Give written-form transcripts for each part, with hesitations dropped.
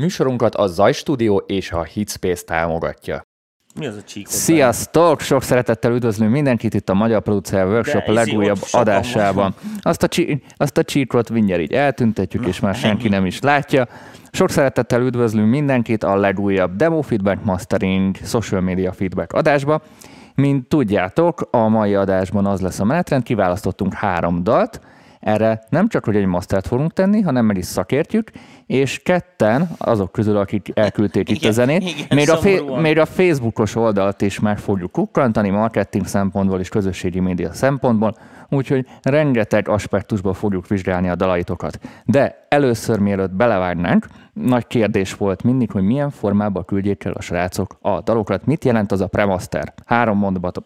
Műsorunkat a Zaj Stúdió és a Hitspace támogatja. Mi az a csíkot? Sziasztok! Sok szeretettel üdvözlünk mindenkit itt a Magyar Producer Workshop legújabb adásában. Azt a csíkot mindjárt így eltüntetjük, és már senki nem is látja. Sok szeretettel üdvözlünk mindenkit a legújabb Demo Feedback Mastering Social Media Feedback adásba. Mint tudjátok, a mai adásban az lesz a menetrend, kiválasztottunk 3 dalt. Erre nem csak, hogy egy mastert fogunk tenni, hanem meg is szakértjük, és ketten, azok közül, akik elküldték itt a zenét, még a Facebookos oldalt is meg fogjuk kukkantani, marketing szempontból és közösségi média szempontból, úgyhogy rengeteg aspektusban fogjuk vizsgálni a dalaitokat. De először, mielőtt belevágnánk, nagy kérdés volt mindig, hogy milyen formában küldjék el a srácok a dalokat. Mit jelent az a premaster? 3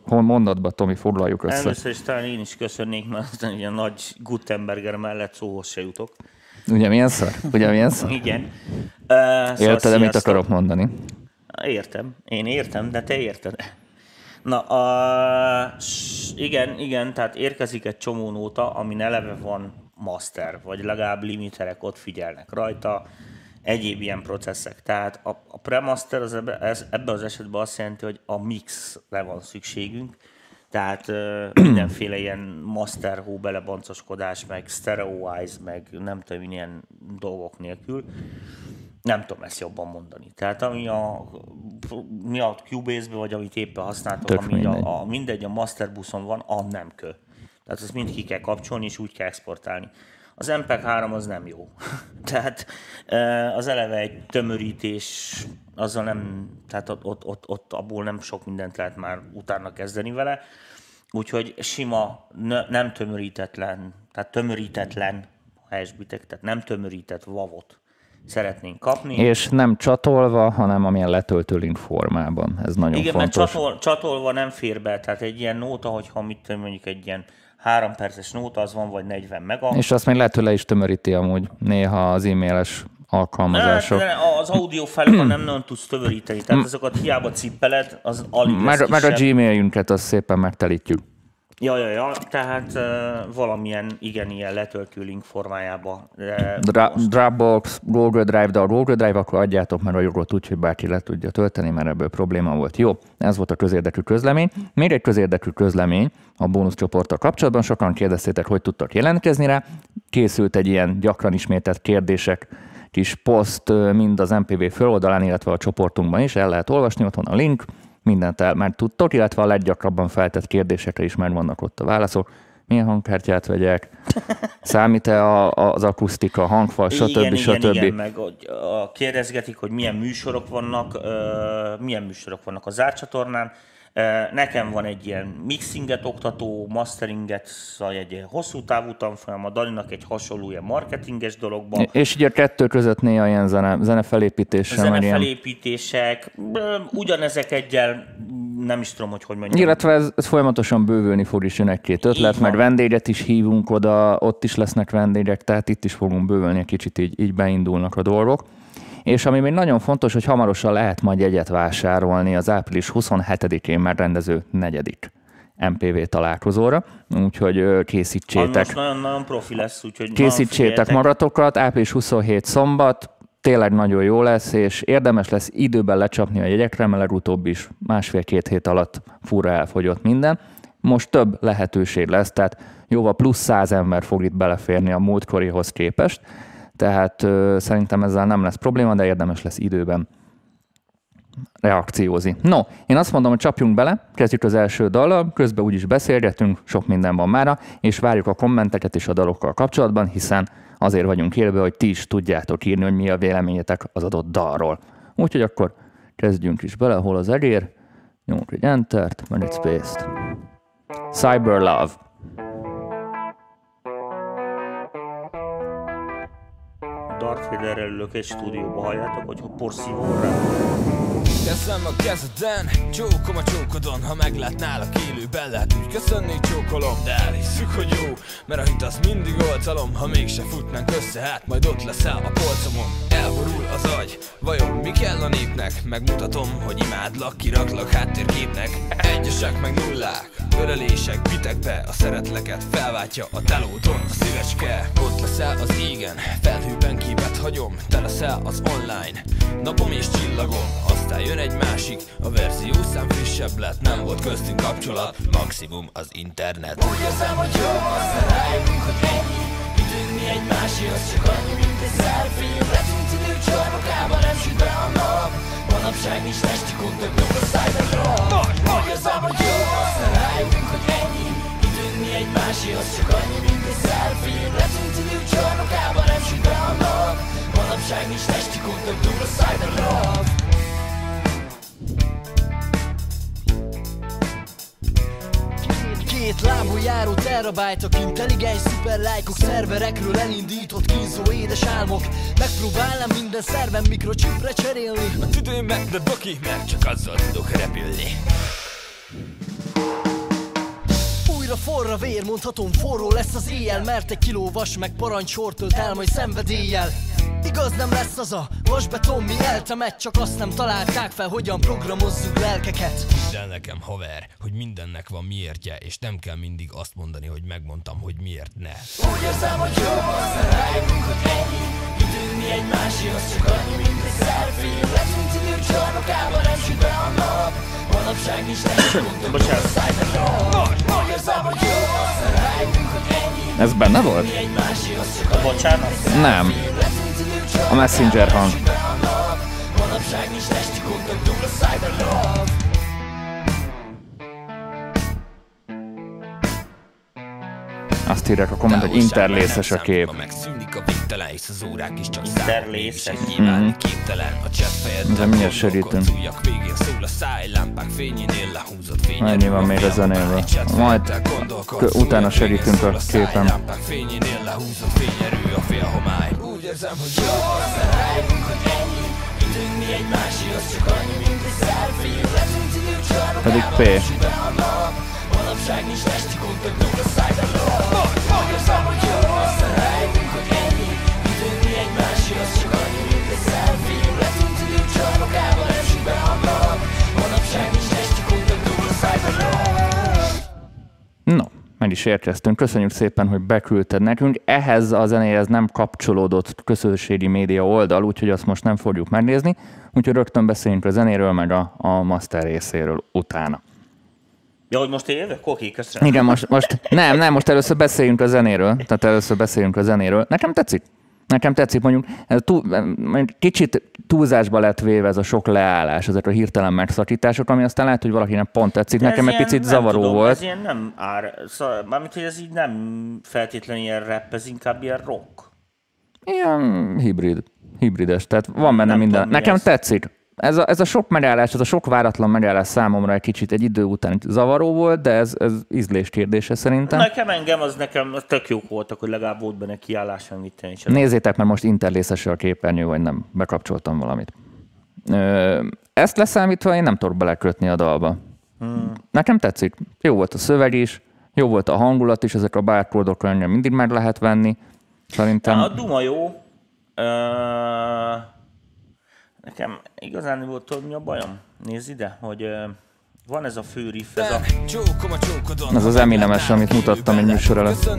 mondatba, Tomi, foglaljuk össze. Először is talán én is köszönnék, mert aztán ugye a nagy Gutenberger mellett szóhoz se jutok. Ugye milyen szar? Igen. Érted, mit akarok mondani? Értem. Én értem, de te érted. Na, igen, tehát érkezik egy csomó nóta, ami eleve van master, vagy legalább limiterek ott figyelnek rajta, egyéb ilyen processzek. Tehát a premaster az ebben az esetben azt jelenti, hogy a mixre van szükségünk, tehát mindenféle ilyen master hó belebancoskodás, meg StereoWise, meg nem tudom, ilyen dolgok nélkül. Nem tudom ezt jobban mondani. Tehát ami a Cubase-ben, vagy amit éppen használtok, ami mindegy a masterbuszon van, a nem kö. Tehát ezt mind ki kell kapcsolni, és úgy kell exportálni. Az MPEG-3 az nem jó. Tehát az eleve egy tömörítés, azzal nem, tehát ott abból nem sok mindent lehet már utána kezdeni vele. Úgyhogy sima, nem tömörítetlen, tehát tömörítetlen helyesbitek, tehát nem tömörített vavot szeretnénk kapni. És nem csatolva, hanem amilyen letöltő link formában. Ez nagyon fontos. Igen, mert csatolva nem fér be. Tehát egy ilyen nóta, hogyha mit mondjuk egy ilyen 3 perces nóta, az van, vagy 40 mega. És azt még lehetőle is tömöríti amúgy néha az e-mailes alkalmazások. Az audio fájlokat nem nagyon tudsz tömöríteni, tehát azokat hiába cippeled, az alig lesz kisebb. Meg a Gmailjünket azt szépen megtelítjük. Ja, tehát valamilyen, igen, ilyen letöltő link formájába. Dropbox, Google Drive, de a Google Drive akkor adjátok már a jogot úgy, hogy bárki le tudja tölteni, mert ebből probléma volt. Jó, ez volt a közérdekű közlemény. Még egy közérdekű közlemény a bónuszcsoporttal kapcsolatban. Sokan kérdeztétek, hogy tudtak jelentkezni rá. Készült egy ilyen gyakran ismételt kérdések kis poszt mind az MPV föloldalán, illetve a csoportunkban is. El lehet olvasni, ott van a link. Mindent el már tudtok, illetve a leggyakrabban feltett kérdésekre is már vannak ott a válaszok. Milyen hangkártyát vegyek? Számít-e az akusztika, a hangfal, stb. Igen, meg kérdezgetik, hogy milyen műsorok vannak a zárcsatornán. Nekem van egy ilyen mixinget oktató, masteringet, szóval egy ilyen hosszú távú tanfolyam, a Dalinak egy hasonló ilyen marketinges dologban. És így a kettő között néha ilyen zenefelépítése. Zenefelépítések, ugyanezek egyel, nem is tudom, hogy mondjam. Illetve ez folyamatosan bővülni fog is, jön egy-két ötlet, mert vendéget is hívunk oda, ott is lesznek vendégek, tehát itt is fogunk bővölni egy kicsit, így beindulnak a dolgok. És ami még nagyon fontos, hogy hamarosan lehet majd jegyet vásárolni az április 27-én megrendező 4. MPV találkozóra, úgyhogy készítsétek. Most nagyon profi lesz, úgyhogy készítsétek magatokat, április 27 szombat, tényleg nagyon jó lesz, és érdemes lesz időben lecsapni a jegyekre, mert legutóbb is 1,5-2 hét alatt furra elfogyott minden. Most több lehetőség lesz, tehát jóval plusz 100 ember fog itt beleférni a múltkorihoz képest, tehát szerintem ezzel nem lesz probléma, de érdemes lesz időben reakciózni. No, én azt mondom, hogy csapjunk bele, kezdjük az első dallal, közben úgyis beszélgetünk, sok minden van mára, és várjuk a kommenteket is a dalokkal kapcsolatban, hiszen azért vagyunk élve, hogy ti is tudjátok írni, hogy mi a véleményetek az adott dalról. Úgyhogy akkor kezdjünk is bele, hol az egér, nyomjuk egy Entert, meg egy Space-t. Cyber Love. Darth Vaderrel ülök egy stúdióba, halljátok, hogy porszívol rá. Kezdem a kezeden, csókom a csókodon, ha meglátnálak élőben lehet úgy köszönni, csókolom, de elhisszük, hogy jó, mert a hit az mindig oltalom, ha mégse futnánk össze, hát majd ott leszel a polcomon. Elborul az agy, vajon mi kell a népnek, megmutatom, hogy imádlak, kiraklak háttérképnek. Egyesek meg nullák, ölelések, bitekbe, a szeretleket felváltja a telódon a szívecske. Ott leszel az égen, felhőben képet hagyom, te leszel az online napom és csillagom. Aztán jön egy másik, a verzió szám frissebb lett, nem volt köztünk kapcsolat, maximum az internet. Úgy érzem, hogy jó, aztán rájövünk, hogy ennyi, időnk mi egymásé, az csak annyi, mint egy zárfény. Letünk idő csarnokában, nem süt be a nap, manapság nincs testi kontakt, jobb a szájban rob. Úgy érzem, hogy jó, aztán rájövünk, hogy ennyi, időnk mi egymásé, az csak annyi, mint egy zárfény. Letünk idő csarnokában, nem süt be a nap, manapság nincs testi kontakt, jobb a szájban rob. Két lábú járó terabájtak, intelligens szuperlájkok, szerverekről elindított kínzó édes álmok. Megpróbálnám minden szerven mikrocsipre cserélni a tüdőmet, de doki, mert csak azzal tudok repülni. Újra forra vér, mondhatom forró lesz az éjjel, mert egy kiló vas meg parancsort tölt el majd szenvedéllyel. Igaz nem lesz az a vasbeton, mi eltemet, csak azt nem találták fel, hogyan programozzuk lelkeket. Hidd nekem haver, hogy mindennek van miértje, és nem kell mindig azt mondani, hogy megmondtam, hogy miért ne. Úgy érzem, hogy jó, aztán rájövünk, hogy ennyi, időnk mi egymásé, az csak annyi, mint egy szerfény. Leszünk idő csarnokában, nem süt be a nap, manapság nincs nekünk, hogy a szájban nap. Úgy érzem, hogy jó, aztán rájövünk, hogy ennyi. Ez benne volt? Bocsánat? Nem. A Messenger hang. Azt írják a komment, hogy interlészes a kép. Interlészes? Mm-hmm. De milyen sörítünk. Ennyi van még a zenében. Majd utána sörítünk a képen. Úgy érzem, hogy jó, aztán rájövünk, hogy ennyi, időnk mi egymásé, az csak annyi, mint egy szerfény. Leszünk idő csarnokában, nem süt be a nap, manapság nincs testi kontaktunk, a szájban lóg. Úgy érzem, hogy jó, aztán rájövünk, hogy ennyi, időnk mi egymásé, az csak annyi, mint egy szerfény. Leszünk idő csarnokában, nem süt be a nap, manapság nincs testi kontaktunk, a szájban lóg. No. Meg is érkeztünk. Köszönjük szépen, hogy beküldted nekünk. Ehhez a zenéhez nem kapcsolódott közösségi média oldal, úgyhogy azt most nem fogjuk megnézni. Úgyhogy rögtön beszéljünk a zenéről, meg a master részéről utána. Ja, hogy most élve? Koki, köszönöm. Igen, most először beszéljünk a zenéről. Tehát először beszéljünk a zenéről. Nekem tetszik. Mondjuk ez kicsit túlzásba lett véve ez a sok leállás, ezek a hirtelen megszakítások, ami aztán lehet, hogy valakinek pont tetszik, de nekem egy picit zavaró volt. Ez ilyen nem ár, szóval, mármint, hogy ez így nem feltétlenül ilyen rap, ez inkább ilyen rock. Ilyen hibrides, tehát van benne nem minden. Tudom, nekem tetszik. Ez a sok megállás, ez a sok váratlan megállás számomra egy kicsit egy idő után zavaró volt, de ez ízlés kérdése szerintem. Nekem tök jók voltak, hogy legalább volt benne kiállás, amit tenni. Nézzétek, mert most interlészes a képernyő, vagy nem, bekapcsoltam valamit. Ezt leszámítva én nem tudok belekötni a dalba. Nekem tetszik. Jó volt a szöveg is, jó volt a hangulat is, ezek a barcode-ok mindig meg lehet venni. Szerintem... A duma jó. Nekem igazán nem volt több, mi a bajom. Nézd ide, hogy van ez a fő riff, ez a... Ez az Eminem-es, amit mutattam egy műsor előtt.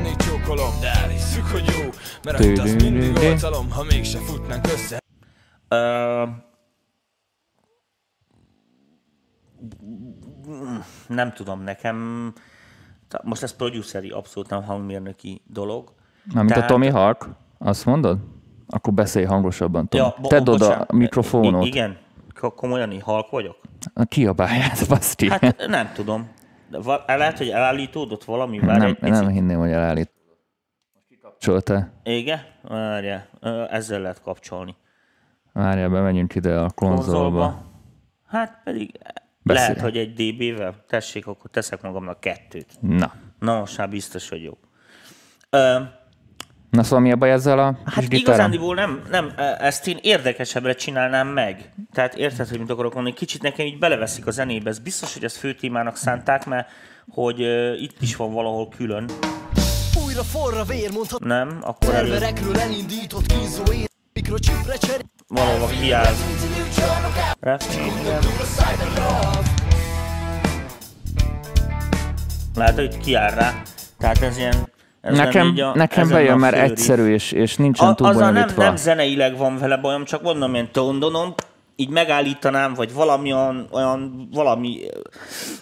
Nem tudom, nekem... Most ez produceri, abszolút nem hangmérnöki dolog. Mint a Tommy Hark, azt mondod? Akkor beszélj hangosabban, Tom. Ja, tedd oda a mikrofonot. Igen, komolyan én halk vagyok. Kiabálját, baszki. Hát nem tudom. Lehet, hogy elállítódott valami? Nem hinném, hogy elállít. Kikapcsolta. Igen? Várjál, ezzel lehet kapcsolni. Várjál, bemegyünk ide a konzolba. Hát pedig beszélj. Lehet, hogy egy dB-vel. Tessék, akkor teszek magamnak 2. Na, most már biztos, hogy jó. Na szóval mi a baj ezzel a kis gitárom? Hát igazándiból nem, ezt én érdekesebbre csinálnám meg. Tehát érted, hogy mit akarok mondani, kicsit nekem így beleveszik a zenébe. Ez biztos, hogy ezt fő témának szánták, mert hogy itt is van valahol külön. Újra forra vér, mondhat... Nem, akkor előbb. Valahol kiáll. Látod, hogy kiáll rá. Tehát ez ilyen... Ez nekem bejön, mert egyszerű, és nincsen túl bonyolítva. Azzal nem zeneileg van vele bajom, csak mondom, ilyen tondonom, így megállítanám, vagy valami olyan valami...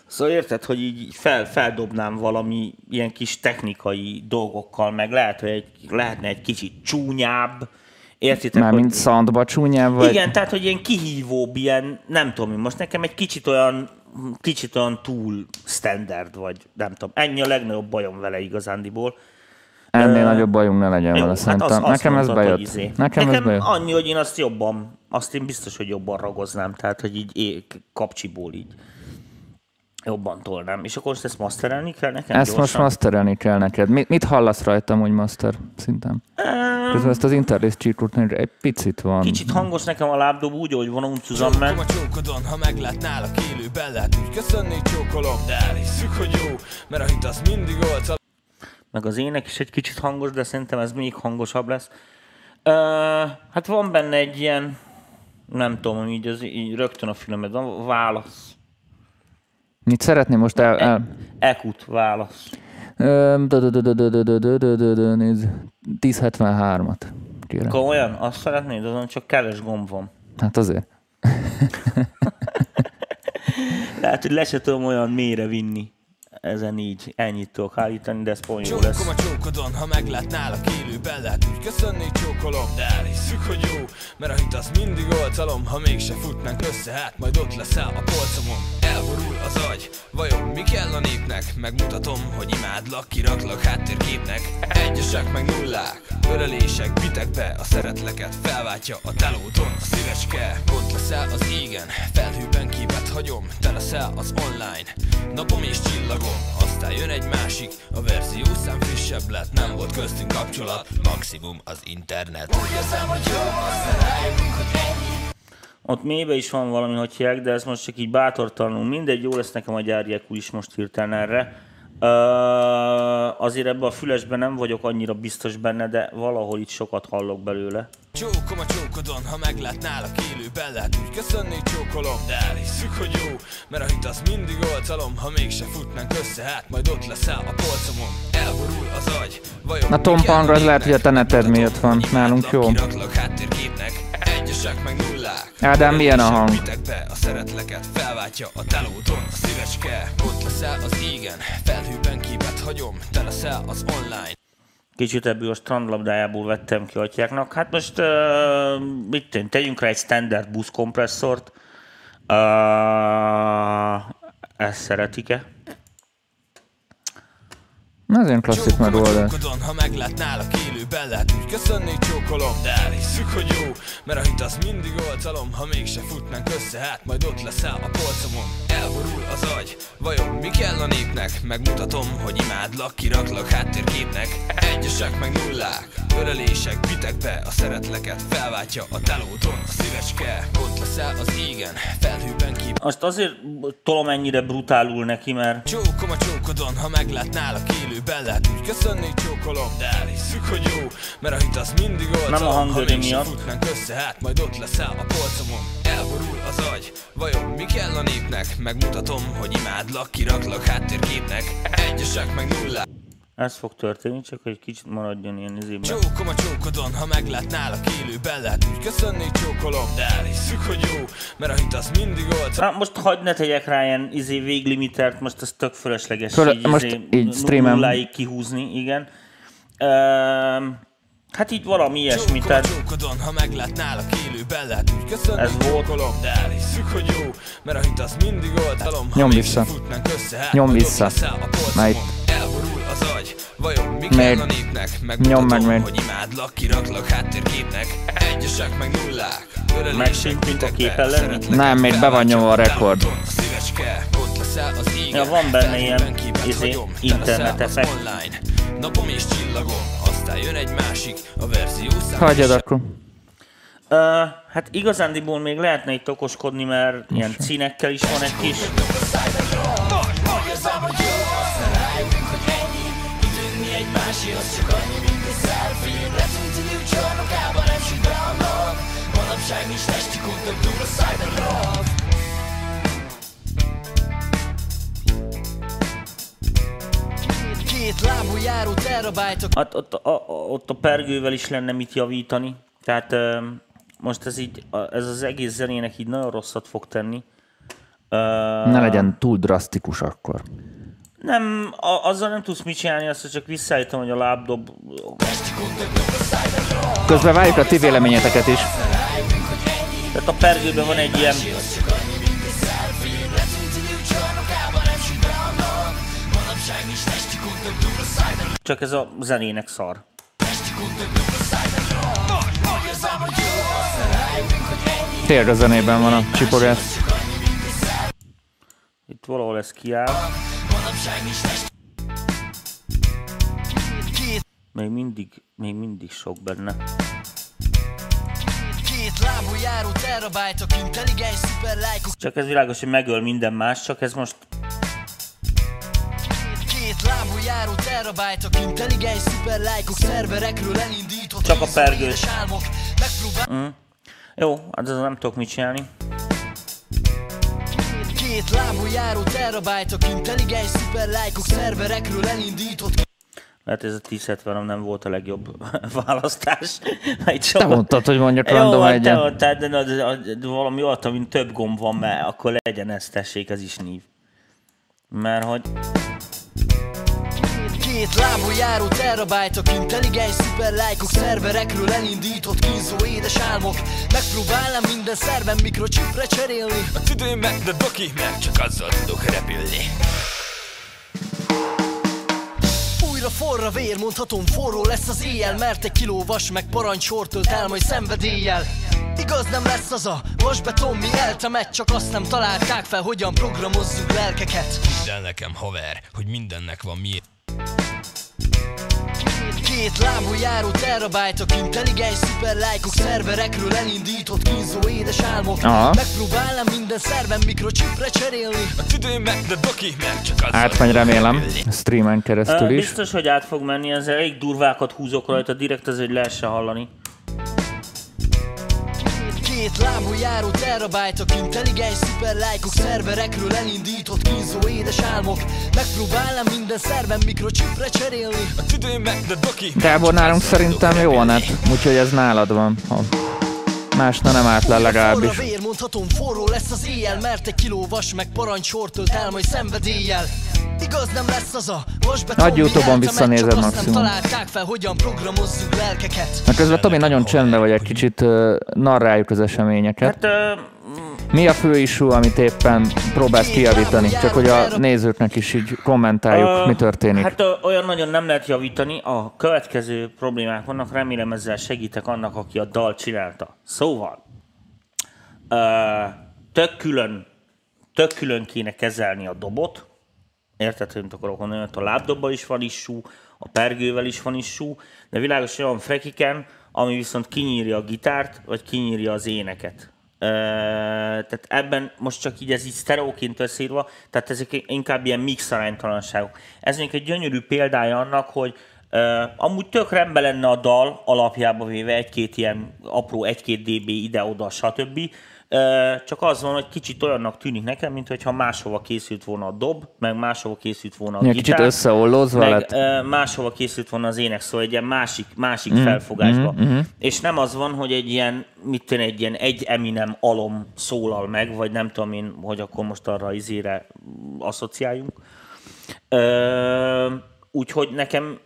Szóval érted, hogy így feldobnám valami ilyen kis technikai dolgokkal, meg lehet, hogy lehetne egy kicsit csúnyább. Értitek? Mármint szandba csúnyább vagy? Igen, tehát, hogy ilyen kihívóbb, ilyen, nem tudom, most nekem egy kicsit olyan túl standard vagy, nem tudom. Ennyi a legnagyobb bajom vele igazándiból. Ennél nagyobb bajom ne legyen vele, szerintem. Hát nekem ez bejött. Nekem bejött. Annyi, hogy én azt jobban, azt én biztos, hogy jobban ragoznám, tehát, hogy így kapcsiból így jobban tolnám. És akkor most ezt masterelni kell nekem? Ezt gyorsan? Most masterelni kell neked. Mit hallasz rajtam, hogy master szinten? Közben ezt az interlist csíkot egy picit van. Kicsit hangos nekem a lábdob úgy, ahogy van uncuzam meg. Csókom a csókodon, ha meglátnál a élőben, lehet úgy köszönni, csókolom, de elhisszük, hogy jó, mert a hit az mindig oltal. Meg az ének is egy kicsit hangos, de szerintem ez még hangosabb lesz. Hát van benne egy ilyen, nem tudom, így rögtön a filmed, a válasz. Mit szeretném most Ekut válasz. 1073-at kérem. Komolyan? Azt szeretnéd? Azon csak kevés gomb van. Hát azért. Lehet, hogy le se tudom olyan mélyre vinni. Ezen így ennyit tudok állítani, de ez pont jó lesz. Csókom a csókodon, ha meglátnál a élőben, lehet úgy köszönni, csókolom, de elhisszük, hogy jó, mert a hit az mindig oltalom, ha mégse futnánk össze, hát majd ott leszel a polcomon. Elborul az agy, vajon mi kell a népnek? Megmutatom, hogy imádlak, kiraklak háttérképnek. Egyesek meg nullák, ölelések, bitekbe a szeretleket, felváltja a telóton a szívecske. Ott leszel az égen, felhőben képet hagyom, te leszel az online, napom és csillagom. Aztán jön egy másik, a verzió szám frissebb lett, nem volt köztünk kapcsolat, maximum az internet. Úgy érzem, hogy jó, aztán rájövünk, hogy ennyi. Ott mélybe is van valami, hogy hívják, de ez most csak így bátortalanul. Mindegy, jó lesz nekem a gyárjákul is most hirtelen erre. Azért ebben a fülesben nem vagyok annyira biztos benne, de valahol itt sokat hallok belőle. Csókom a csókodon, ha meglátnál a élőben, lehet úgy köszönni, csókolom, de elhisszük, hogy jó, mert a hit az mindig oltalom, ha mégse futnánk össze, hát majd ott leszel a polcomon. Elborul az agy, vajon... Na Tom Pangrad lehet, hogy a teneted miatt van, nálunk jó. Kiraklak háttérképnek. Egyesek meg nullák. Ádám, milyen a hang? Bitekbe a szeretleket, felváltja a telóton a szívecske. Ott leszel az égen, felhőben képet hagyom, te leszel az online. Kicsit ebből a strandlabdájából vettem ki atyáknak. Hát most tegyünk rá egy standard buszkompresszort. Ezt szeretik-e? Ez ilyen klasszik megoldás. Csókodon, ha meglátnál a élőben, lehet úgy köszönni, csókolom, de elhisszük, hogy jó, mert a hit az mindig oltalom, ha mégse futnánk össze, hát majd ott leszel a polcomon. Elborul az agy, vajon mi kell a népnek? Megmutatom, hogy imádlak, kiraklak háttérképnek. Egyesek meg nullák, ölelések, bitekbe a szeretleket, felváltja a telóton a szívecske. Ott leszel az égen, felhőben kép. Azt azért tolom ennyire brutálul neki, mert... Csókom a csókodon, ha meglátnál a élőben, lehet úgy köszönni, csókolom, de elhisszük, hogy jó, mert a hit az mindig oltalom, ha mégse futnánk össze, hát majd ott leszel a polcomon. Elborul az agy, vajon mi kell a népnek? Megmutatom, hogy imádlak, kiraklak háttérképnek. Egyesek meg nullák. Ez fog történni, csak hogy kicsit maradjon ilyen izében. Csókom a csókodon, ha meglátnál a élőben, lehet úgy köszönni, csókolom, de elhisszük, hogy jó, mert a hit az mindig oltalom. Na, most hagyd ne tegyek rá ilyen véglimitert, most ez tök fölösleges így nulláig kihúzni, igen. Hát így valami ilyesmi, tehát... Csókodon, ha meglátnál a élőben, lehet úgy köszönni, csókolom, de elhisszük, hogy jó, mert a hit az mindig oltalom. Nyomd vissza. Nyomd vissza. Na itt. Az agy, vajon mi kell a népnek? Megmutatom, hogy imádlak, kiraklak háttérképnek. Egyesek meg nullák, ölelések, bitekbe szeretlek. Nem, még be van nyomva a rekord. Ja, van benne ilyen internet effekt. Napom és csillagom, aztán jön egy másik, a verzió számos. Hagyjad akkor. Hát igazándiból még lehetne itt okoskodni, mert ilyen cínekkel is van egy kis... Másihoz csak annyi, mint egy selfie. Letünk tűnő csarnokában, nem süt be a nap. Holnap Shine me stress to go them to the side of love. Két lábú járó terabájtok. Hát ott a pergővel is lenne mit javítani. Tehát most ez az egész zenének így nagyon rosszat fog tenni. Ne legyen túl drasztikus akkor. Nem, azzal nem tudsz mit csinálni, azt, hogy csak visszaállítom, hogy a lábdob... Közben várjuk a ti véleményeteket is. Tehát a pergőben van egy ilyen... Csak ez a zenének szar. Tényleg a zenében van a csipogás. Itt valahol ez kiáll. Még mindig sok benne. Csak ez világos, hogy megöl minden más, csak ez most... Csak a pergős. Jó, hát ezzel nem tudok mit csinálni. Lehet ez a 1070 nem volt a legjobb választás. Te mondtad, hogy mondjak random egyen. Jó, tehát valami olyat, amin több gomb van, mert akkor legyen ezt, tessék, ez is nív. Mert hogy... Két lábon járó terabájtok, intelligens szuperlájkok, szerverekről elindított kínzó édes álmok. Megpróbálnám minden szerven mikrocsipre cserélni. A tüdőmet, de doki, mert csak azzal tudok repülni. Újra forra vér, mondhatom forró lesz az éjjel, mert egy kiló vas meg parancsor tölt el majd szenvedéllyel. Igaz nem lesz az a vasbeton, mi eltemet, csak azt nem találták fel, hogyan programozzuk lelkeket. Minden nekem haver, hogy mindennek van miért. Két lábú járó terabájtok, intelligens szuperlájkok, szerverekről elindított kínzó édes álmok. Megpróbálnám minden szerven mikrocsipre cserélni. A tüdőmet, de doki, mert csak az... Átmegy, remélem, streamen keresztül is. Biztos, hogy át fog menni, ezzel elég durvákat húzok rajta, direkt az, hogy lehessen hallani. Két lábú járó terabájtok, intelligens szuperlájkok, szerverekről elindított kínzó édes álmok. Megpróbálnám minden szerven mikrocsipre cserélni. A tüdőmet, de doki... Gábor, nálunk szerintem jó a net, úgyhogy ez nálad van. Másna nem állt le legalábbis. Forra vér, mondhatom forró lesz az éjjel, mert egy kiló vas meg parancssor tölt el majd szenvedéllyel. Igaz nem lesz az a vasbeton, mi eltemet, csak azt nem találták fel, hogyan programozzuk lelkeket. Na közben Tomi nagyon csendben vagy, egy kicsit narráljuk az eseményeket. Hát, mi a fő issue, amit éppen próbálsz kijavítani? Csak hogy a nézőknek is így kommentáljuk, mi történik. Hát olyan nagyon nem lehet javítani, a következő problémák vannak, remélem ezzel segítek annak, aki a dal csinálta. Szóval, tök külön kéne kezelni a dobot. Érted, hogy mit akarok mondani, a lábdobban is van issú, a pergővel is van issú, de világos olyan frekiken, ami viszont kinyírja a gitárt, vagy kinyírja az éneket. Tehát ebben most csak így ez így sztereóként összírva, tehát ezek inkább ilyen mix aránytalanságok. Ez még egy gyönyörű példája annak, hogy amúgy tök rendben lenne a dal alapjába véve egy-két ilyen apró 1-2 dB ide-oda, stb. Csak az van, hogy kicsit olyannak tűnik nekem, mintha máshova készült volna a dob, meg máshova készült volna a gitár, kicsit összeollózva meg máshova készült volna az ének, szóval egy ilyen másik felfogásba. És nem az van, hogy egy ilyen, egy Eminem alom szólal meg, vagy nem tudom én, hogy akkor most arra izére asszociáljunk. Úgyhogy nekem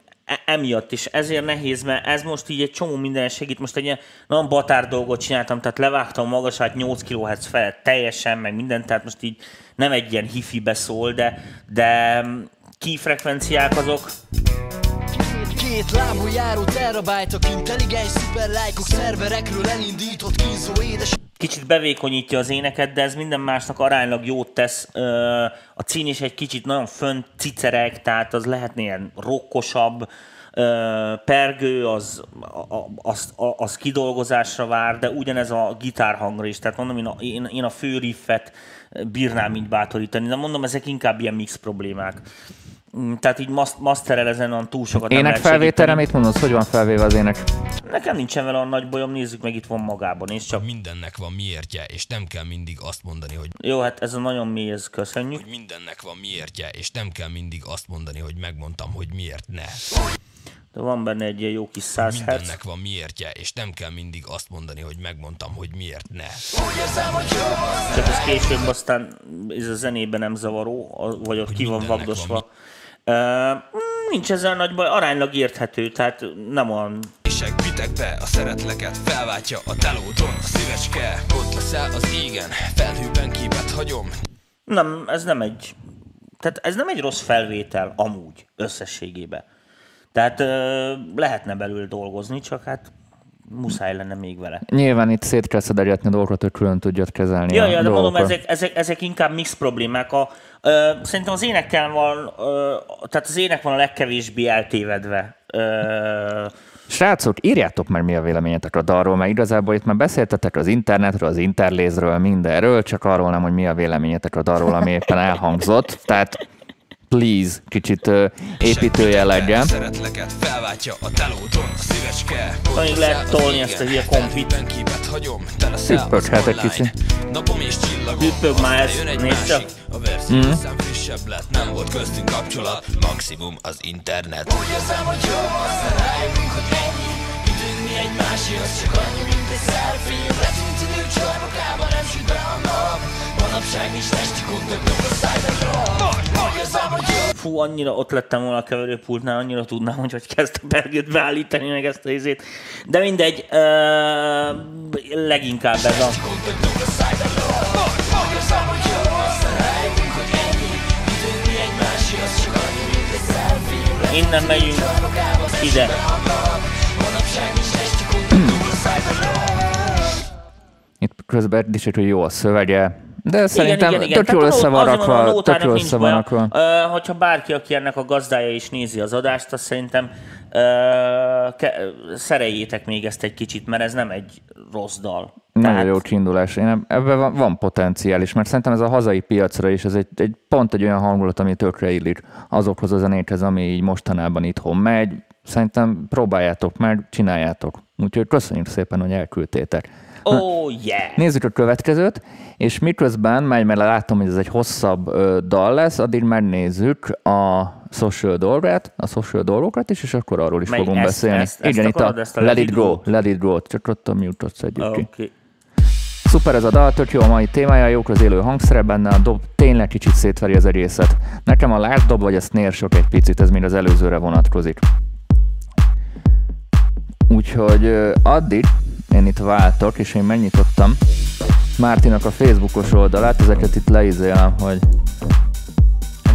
emiatt is. Ezért nehéz, mert ez most így egy csomó minden segít. Most egy ilyen nagyon batár dolgot csináltam, tehát levágtam a magasát 8 kHz felett teljesen, meg mindent, tehát most így nem egy ilyen hifi beszól, de ki frekvenciák azok. Két lábú járó terabájtok, intelligens szuperlájkok, szerverekről elindított kínzó édes... Kicsit bevékonyítja az éneket, de ez minden másnak aránylag jót tesz. A cín is egy kicsit nagyon fönn cicereg, tehát az lehetne ilyen rockosabb. Pergő, az kidolgozásra vár, de ugyanez a gitárhangra is. Tehát mondom, én a fő riffet bírnám így bátorítani, de mondom, ezek inkább ilyen mix problémák. Tehát így masterel ezen túl sokat. Ének felvételre mit mondasz? Hogy van felvéve az ének? Nekem nincsen vele a nagy bajom, nézzük meg, itt van magában is csak. Mindennek van miértje, és nem kell mindig azt mondani, hogy... Jó, hát ez a nagyon mély, ez köszönjük. Hogy mindennek van miértje, és nem kell mindig azt mondani, hogy megmondtam, hogy miért ne. De van benne egy ilyen jó kis 100 Hz. Mindennek van miértje, és nem kell mindig azt mondani, hogy megmondtam, hogy miért ne. Csak ez később aztán, ez a zenében nem zavaró, vagy ott hogy ki van vagdosva. Nincs ezzel nagy baj, aránylag érthető, tehát nem olyan... Vitek be a szeretleket, felváltja a telódon a szívecske, ott leszel az égen, felhőben képet hagyom. Nem, ez nem egy... Tehát ez nem egy rossz felvétel amúgy, összességében. Tehát lehetne belőle dolgozni, csak hát muszáj lenne még vele. Nyilván itt szét kell szedegetni dolgokat, hogy külön tudjad kezelni. Ja, ja, de mondom, ezek inkább mix problémák. Szerintem az énekkel van, tehát az ének van a legkevésbé eltévedve. Srácok, írjátok már mi a véleményetek a dalról, mert igazából itt már beszéltetek az internetről, az interlézről, mindenről, csak arról nem, hogy mi a véleményetek a dalról, ami éppen elhangzott. Tehát please, kicsit építőjelleggel. Nagyon lehet tolni ezt a hülye kompit. Hüppöghet egy kicsit. Hüppög már ezt, nézd. A verszió szám frissebb lett, nem volt köztünk kapcsolat, maximum az internet. Úgy érzem, hogy jó, aztán rájövünk, hogy ennyi, időnk mi egymáshoz, csak annyi, mint egy selfie. Leszünk ülő csarnokában, nem süt be a nap, manapság nincs testi kontaktok a szájban. Fú, annyira ott lettem volna a keverőpultnál, annyira tudnám, hogy kezd a pergőt beállítani meg ezt a izét. De mindegy, leginkább ez a... Innen megyünk ide. Itt közben dicsérjük, hogy jó a szövege, de igen, szerintem igen. Tök jól össze van rakva. Hogyha bárki, aki ennek a gazdája is nézi az adást, azt szerintem szereljétek még ezt egy kicsit, mert ez nem egy rossz dal. Tehát... Nagyon jó kiindulás. Ebben van potenciális, mert szerintem ez a hazai piacra is, ez egy pont egy olyan hangulat, ami tökre illik azokhoz a zenékhez, ami így mostanában itthon megy. Szerintem próbáljátok meg, csináljátok. Úgyhogy köszönjük szépen, hogy elküldtétek. Oh, yeah. Nézzük a következőt, és miközben, mert látom, hogy ez egy hosszabb dal lesz, addig megnézzük a social dolgokat is, és akkor arról is fogunk beszélni. Igen, itt a Let It Go-t, csak ott a mute-ot szedjük ki. Szuper ez a dal, tök jó a mai témája, jók az élő hangszere benne, a dob tényleg kicsit szétveri az egészet. Nekem a lábdob vagy a snare sok egy picit, ez mind az előzőre vonatkozik. Úgyhogy addig én itt váltok, és én megnyitottam Mártinak a Facebookos oldalát, ezeket itt leizélem, hogy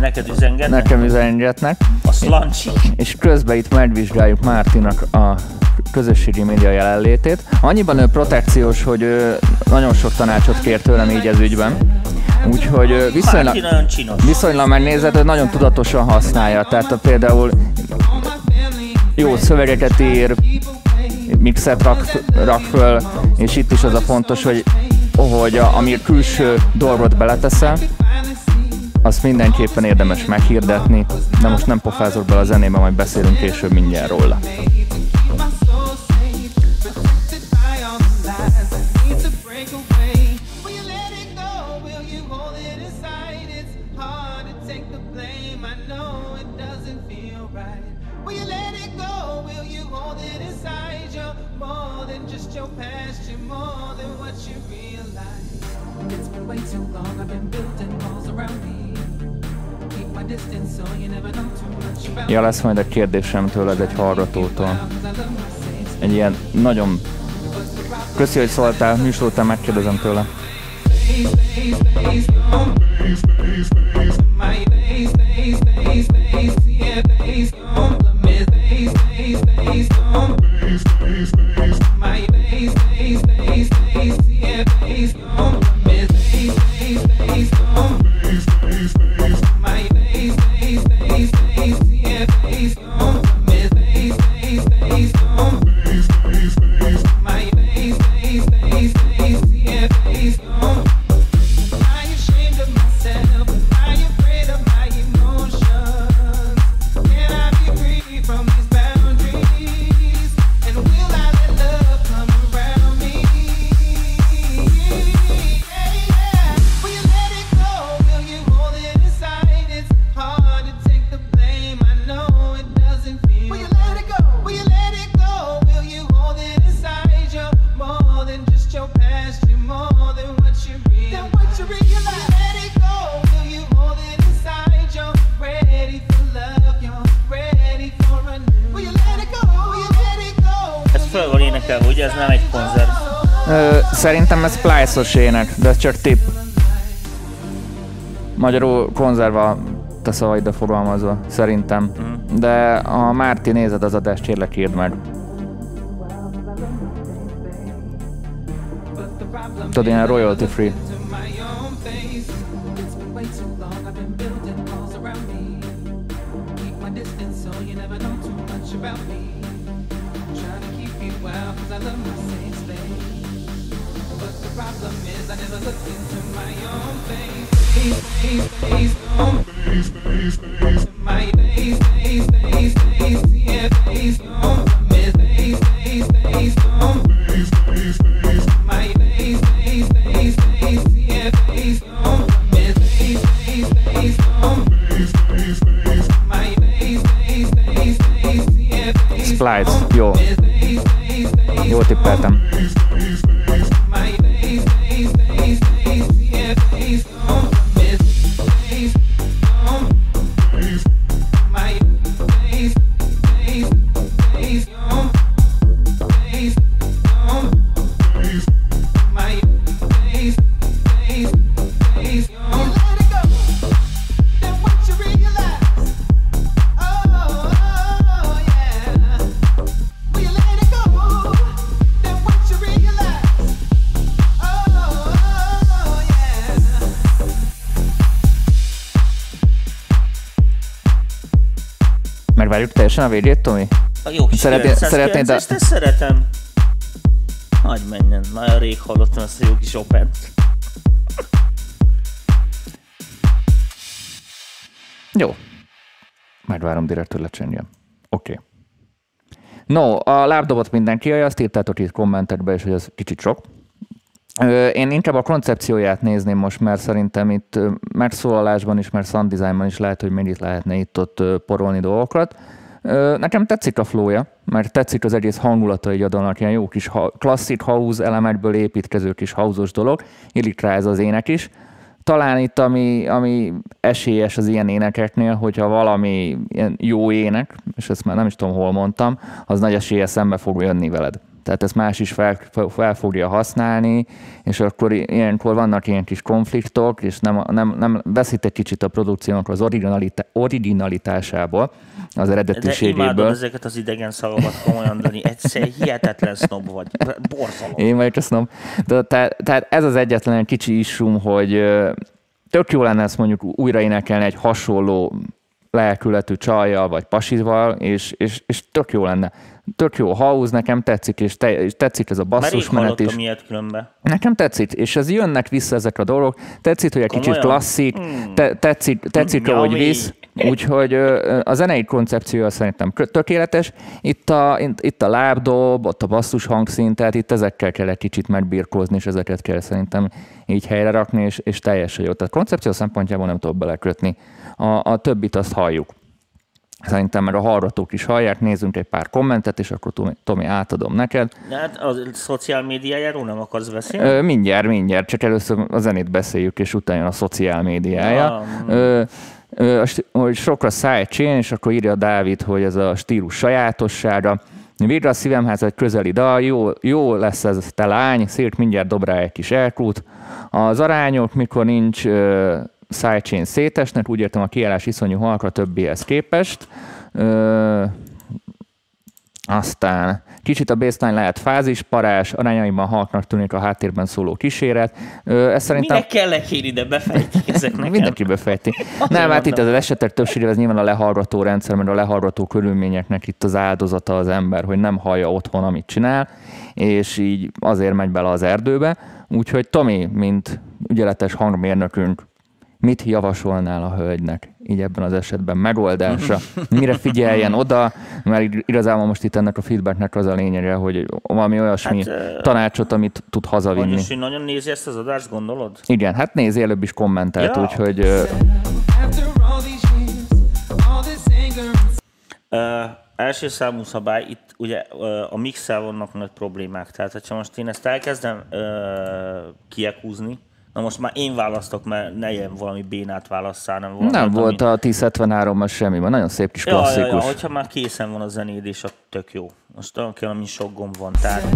neked üzengetnek? Nekem üzengetnek. A szlancsik. És közben itt megvizsgáljuk Mártinak a közösségi média jelenlétét. Annyiban ő protekciós, hogy ő nagyon sok tanácsot kér tőlem így ez ügyben. Úgyhogy viszonylag megnézed, hogy nagyon tudatosan használja. Tehát például jó szövegeket ír, mixet rak föl, és itt is az a fontos, hogy ami külső dolgot beleteszel, azt mindenképpen érdemes meghirdetni, de most nem pofázok bele a zenébe, majd beszélünk később mindjárt róla. Ja, lesz majd egy kérdésem tőled egy hallgatótól. Egy ilyen nagyon... Köszi, hogy szóltál, műsor után megkérdezem tőle. ugye ez nem egy konzerv. Szerintem ez splice-os ének, de ez csak tip. Magyarul konzerva a szavaidra fogalmazva, szerintem. Mm. De ha Márti nézed az adást, kérlek írd meg. Tudod, ilyen royalty free. Splice, jó. Jól tippeltem. A végét, Tomi? A jó kis 990-est, de szeretem. Hagyj menjen, nagyon rég hallottam ezt a jó kis opent. Jó. Megvárom direkt, hogy lecsönjön. Oké. Okay. No, a lábdobot mindenki, azt írtátok itt kommentekbe is, hogy ez kicsit sok. Én inkább a koncepcióját nézném most, mert szerintem itt megszólalásban is, mert sound designban is lehet, hogy még itt lehetne itt-ott porolni dolgokat. Nekem tetszik a flowja, mert tetszik az egész hangulata így adónak, ilyen jó kis klasszik house elemekből építkező kis house-os dolog, illik rá ez az ének is. Talán itt, ami esélyes az ilyen énekeknél, hogyha valami ilyen jó ének, és ezt már nem is tudom, hol mondtam, az nagy esélye szembe fog jönni veled. Tehát ezt más is fel fogja használni, és akkor ilyenkor vannak ilyen kis konfliktok, és nem veszít egy kicsit a produkciónak az originalitásából, az eredetiségéből. De imádom ezeket az idegen szavakat komolyan, Dani. Egyszer hihetetlen sznob vagy. Borzalom. Én vagyok a sznob. Tehát ez az egyetlen kicsi issum, hogy tök jó lenne ezt mondjuk újraénekelni egy hasonló lelkületű csajjal, vagy pasival, és tök jó lenne. Tök jó house, nekem tetszik, és tetszik ez a basszusmenet is. Nekem tetszik, és ez jönnek vissza ezek a dolgok. Tetszik, hogy egy kicsit klasszik, tetszik, ahogy visz. Úgyhogy a zenei koncepciója szerintem tökéletes. Itt a lábdob, ott a basszus hangszín, tehát itt ezekkel kell egy kicsit megbirkózni, és ezeket kell szerintem így helyre rakni, és teljesen jó. Tehát koncepció szempontjából nem tudok belekötni. A többit azt halljuk. Szerintem meg a hallgatók is hallják, nézzünk egy pár kommentet, és akkor Tomi, átadom neked. De hát a szociál médiájáról nem akarsz beszélni? Mindjárt, csak először a zenét beszéljük, és utána a szociál médiája. Hogy sokra szájtsén, és akkor írja Dávid, hogy ez a stílus sajátossága. Végre a szívemhez egy közeli dal, jó lesz ez te lány, szírt mindjárt dob rá egy kis elkút. Az arányok, mikor nincs... sidechain szétesnek, úgy értem a kiállás iszonyú halka többihez képest. Aztán kicsit a baseline lehet fázisparás, arányaiban halknak tűnik a háttérben szóló kíséret. Ez szerintem... Minek kell lekérni, de befejtik ezek nekem. Mindenki befejti. Nem, hát itt az esetek többségében ez nyilván a lehallgató rendszer, mert a lehallgató körülményeknek itt az áldozata az ember, hogy nem hallja otthon, amit csinál, és így azért megy bele az erdőbe. Úgyhogy Tomi, mint ügyeletes hangmérnökünk, mit javasolnál a hölgynek így ebben az esetben megoldása? Mire figyeljen oda? Mert igazából most itt ennek a feedbacknek az a lényege, hogy valami olyasmi tanácsot, amit tud hazavinni. Vagyis, hogy nagyon nézi ezt az adást, gondolod? Igen, hát nézi, előbb is kommentelt, ja. Úgyhogy... első számú szabály, itt ugye a mixel vannak nagy problémák. Tehát ha most én ezt elkezdem kiekúzni, na most már én választok, mert ne ilyen valami bénát válasszál, nem volt. Nem volt a 1073-ban semmi, van nagyon szép kis klasszikus. Ja, hogyha már készen van a zenéd, és a tök jó. Most olyan kell, ami sok gomb van, tehát...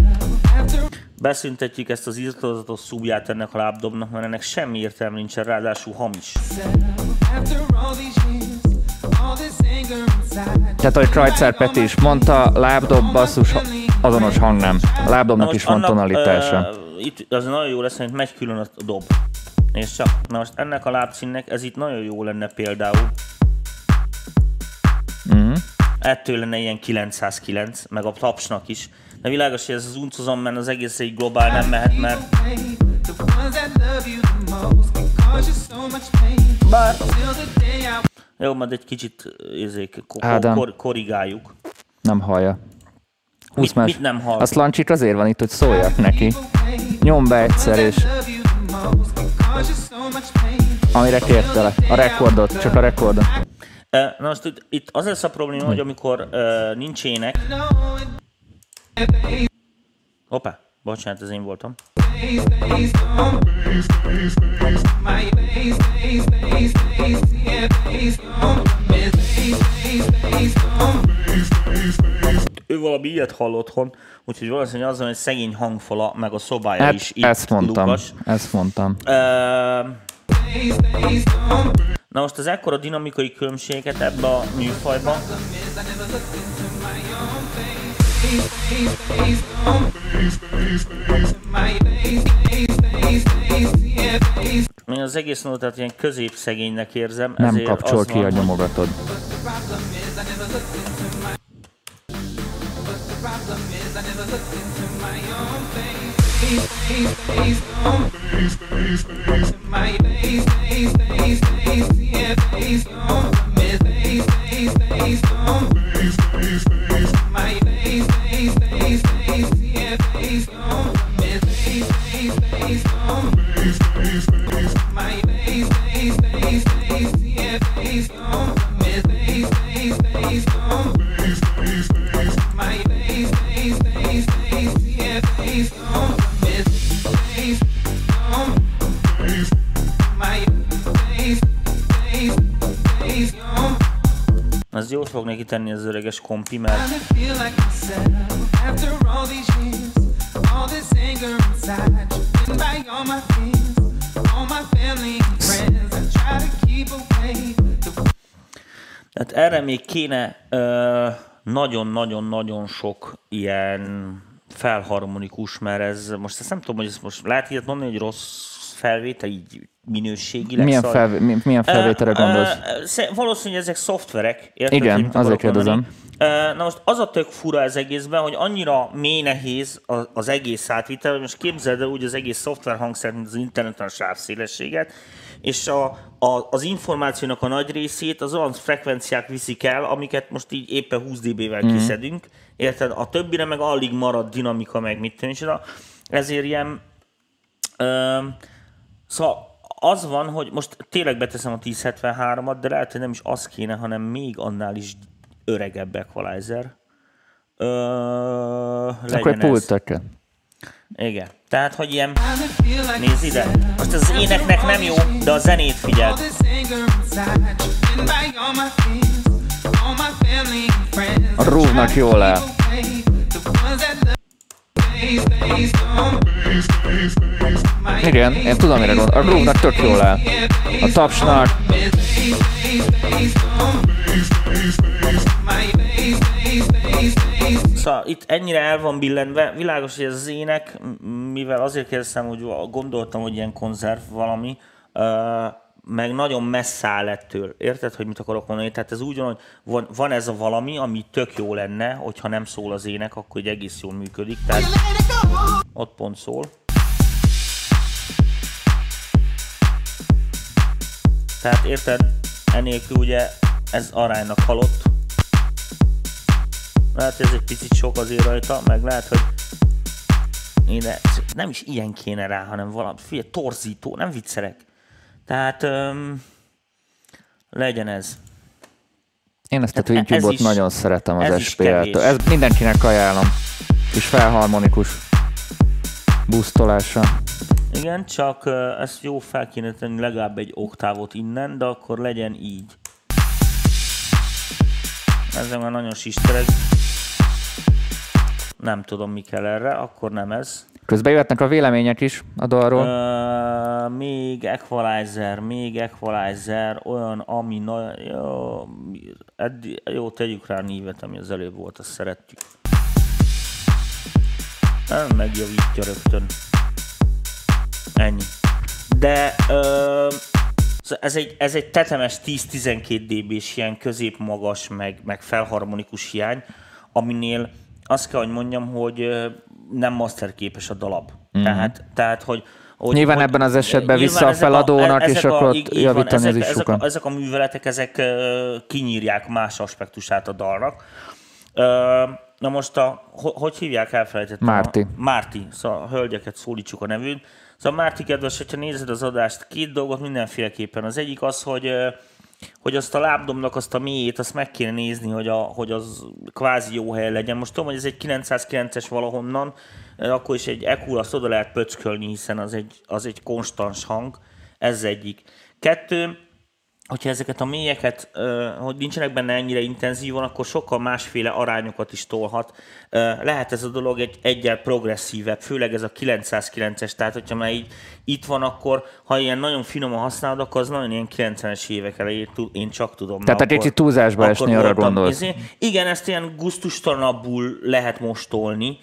Beszüntetjük ezt az írtózatos szúbját ennek a lábdobnak, mert ennek semmi értelme nincsen, ráadásul hamis. Tehát, ahogy Krajcár Peti is mondta, lábdob basszus azonos hang nem. A lábdobnak is van tonalitása. Itt az nagyon jó lesz, hogy megy külön a dob. És csak, na most ennek a lábszínnek ez itt nagyon jó lenne például. Mm-hmm. Ettől lenne ilyen 909, meg a tapsnak is. De világos, hogy ez az uncozomben az egész egy globál nem mehet, mert... Bár... Jó, majd egy kicsit korrigáljuk. Nem hallja. Mit nem hall? A szlancsik azért van itt, hogy szóljak neki. Nyomd be egyszer és... Amire kértelek. A rekordot, csak a rekordot. Na most itt az lesz a probléma, hogy amikor nincs ének... Hoppá, bocsánat, ez én voltam. Ő valami ilyet hall otthon, úgyhogy valószínűleg az van, hogy szegény hangfala, meg a szobája hát, is itt ezt mondtam, lukas. Ezt mondtam. Na most az ekkora dinamikai különbséget ebbe a műfajba. Én az egész nótát ilyen középszegénynek érzem. Nem kapcsol ki a nyomogatod. Az jót fog neki tenni az öreges kompi, mert... Tehát erre még kéne nagyon-nagyon-nagyon sok ilyen felharmonikus, mert ez most ezt nem tudom, hogy ez most lehet ilyet mondani, hogy rossz felvétel így minőségileg. Milyen felvételre gondolsz? Valószínűleg ezek szoftverek. Érted, igen, azért kérdezem. Na most az a tök fura ez egészben, hogy annyira mély nehéz az egész átvitel, hogy most képzeld el úgy az egész szoftver hangszert, mint az interneten a sávszélességet, és az információnak a nagy részét az olyan frekvenciák viszik el, amiket most így éppen 20 dB-vel kiszedünk, érted? A többire meg alig marad dinamika, meg mit tűncsen. Ezért ilyen... Szóval az van, hogy most tényleg beteszem a 1073-at, de lehet, hogy nem is az kéne, hanem még annál is öregebb equalizer. Akkor egy pulteke. Igen. Tehát, hogy ilyen... Nézd ide. Most az éneknek nem jó, de a zenét figyeld. A rúvnak jól áll. Igen, én tudom, mire gondol. A groove-nak tök jól áll. A tapsnak. Szóval itt ennyire el van billenve. Világos, hogy ez az ének, mivel azért kérdeztem, hogy gondoltam, hogy ilyen konzerv valami, meg nagyon messze áll ettől. Érted, hogy mit akarok mondani? Tehát ez úgy van, hogy van ez a valami, ami tök jó lenne, hogyha nem szól az ének, akkor egy egész jól működik. Tehát ott pont szól. Tehát érted, enélkül ugye ez aránynak halott. Lehet, ez egy picit sok azért rajta, meg lehet, hogy ide, nem is ilyen kéne rá, hanem valami torzító, nem viccelek. Tehát legyen ez. Én ezt a YouTube-ot nagyon szeretem az SPL-től. Ez mindenkinek ajánlom. És felharmonikus boostolásra. Igen, csak ezt jó fel kéne tenni legalább egy oktávot innen, de akkor legyen így. Ezzel már nagyon sistereg. nem tudom, mi kell erre, akkor nem ez. Közben jöhetnek a vélemények is a dalról. Még equalizer, olyan, ami... Jó, tegyük rá a nívet, ami az előbb volt, azt szeretjük. Megjavítja rögtön. Ennyi. De ez egy tetemes 10-12 dB-s ilyen középmagas, meg felharmonikus hiány, aminél azt kell, hogy mondjam, hogy nem masterképes a dalab. Mm-hmm. Tehát, hogy nyilván ebben az esetben vissza a feladónak, és akkor javítani az is sokan. Ezek a műveletek, ezek kinyírják más aspektusát a dalnak. Na most hogy hívják, elfelejtettem? Márti. Szóval a hölgyeket szólítsuk a nevűn. Szóval Márti, kedves, hogyha nézed az adást, két dolgot mindenféleképpen. Az egyik az, hogy azt a lábdomnak, azt a mélyét, azt meg kéne nézni, hogy az kvázi jó hely legyen. Most tudom, hogy ez egy 909-es valahonnan, akkor is egy EQ, azt oda lehet pöckölni, hiszen az egy konstans hang. Ez egyik. Kettő, hogyha ezeket a mélyeket, hogy nincsenek benne ennyire intenzívan, akkor sokkal másféle arányokat is tolhat. Lehet ez a dolog egyel progresszívebb, főleg ez a 909-es, tehát hogyha már így itt van, akkor ha ilyen nagyon finoman használod, akkor az nagyon ilyen 90-es évek elejét, én csak tudom. Tehát egy kicsit túlzásba esni, arra gondolsz. Igen, ezt ilyen gusztustalanabbul lehet mostolni,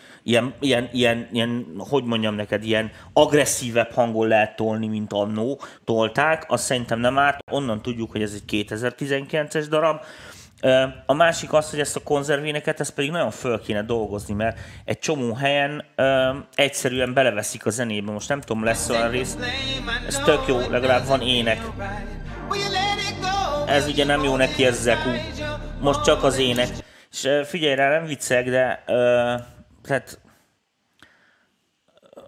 ilyen, hogy mondjam neked, ilyen agresszívebb hangon lehet tolni, mint annó tolták, azt szerintem nem árt, onnan tudjuk, hogy ez egy 2019-es darab. A másik az, hogy ezt a konzervéneket, ezt pedig nagyon föl kéne dolgozni, mert egy csomó helyen egyszerűen beleveszik a zenébe. Most nem tudom, lesz olyan rész. Ez tök jó, legalább van ének. Ez ugye nem jó neki, ez zekú. Most csak az ének. És figyelj rá, nem viccek, de tehát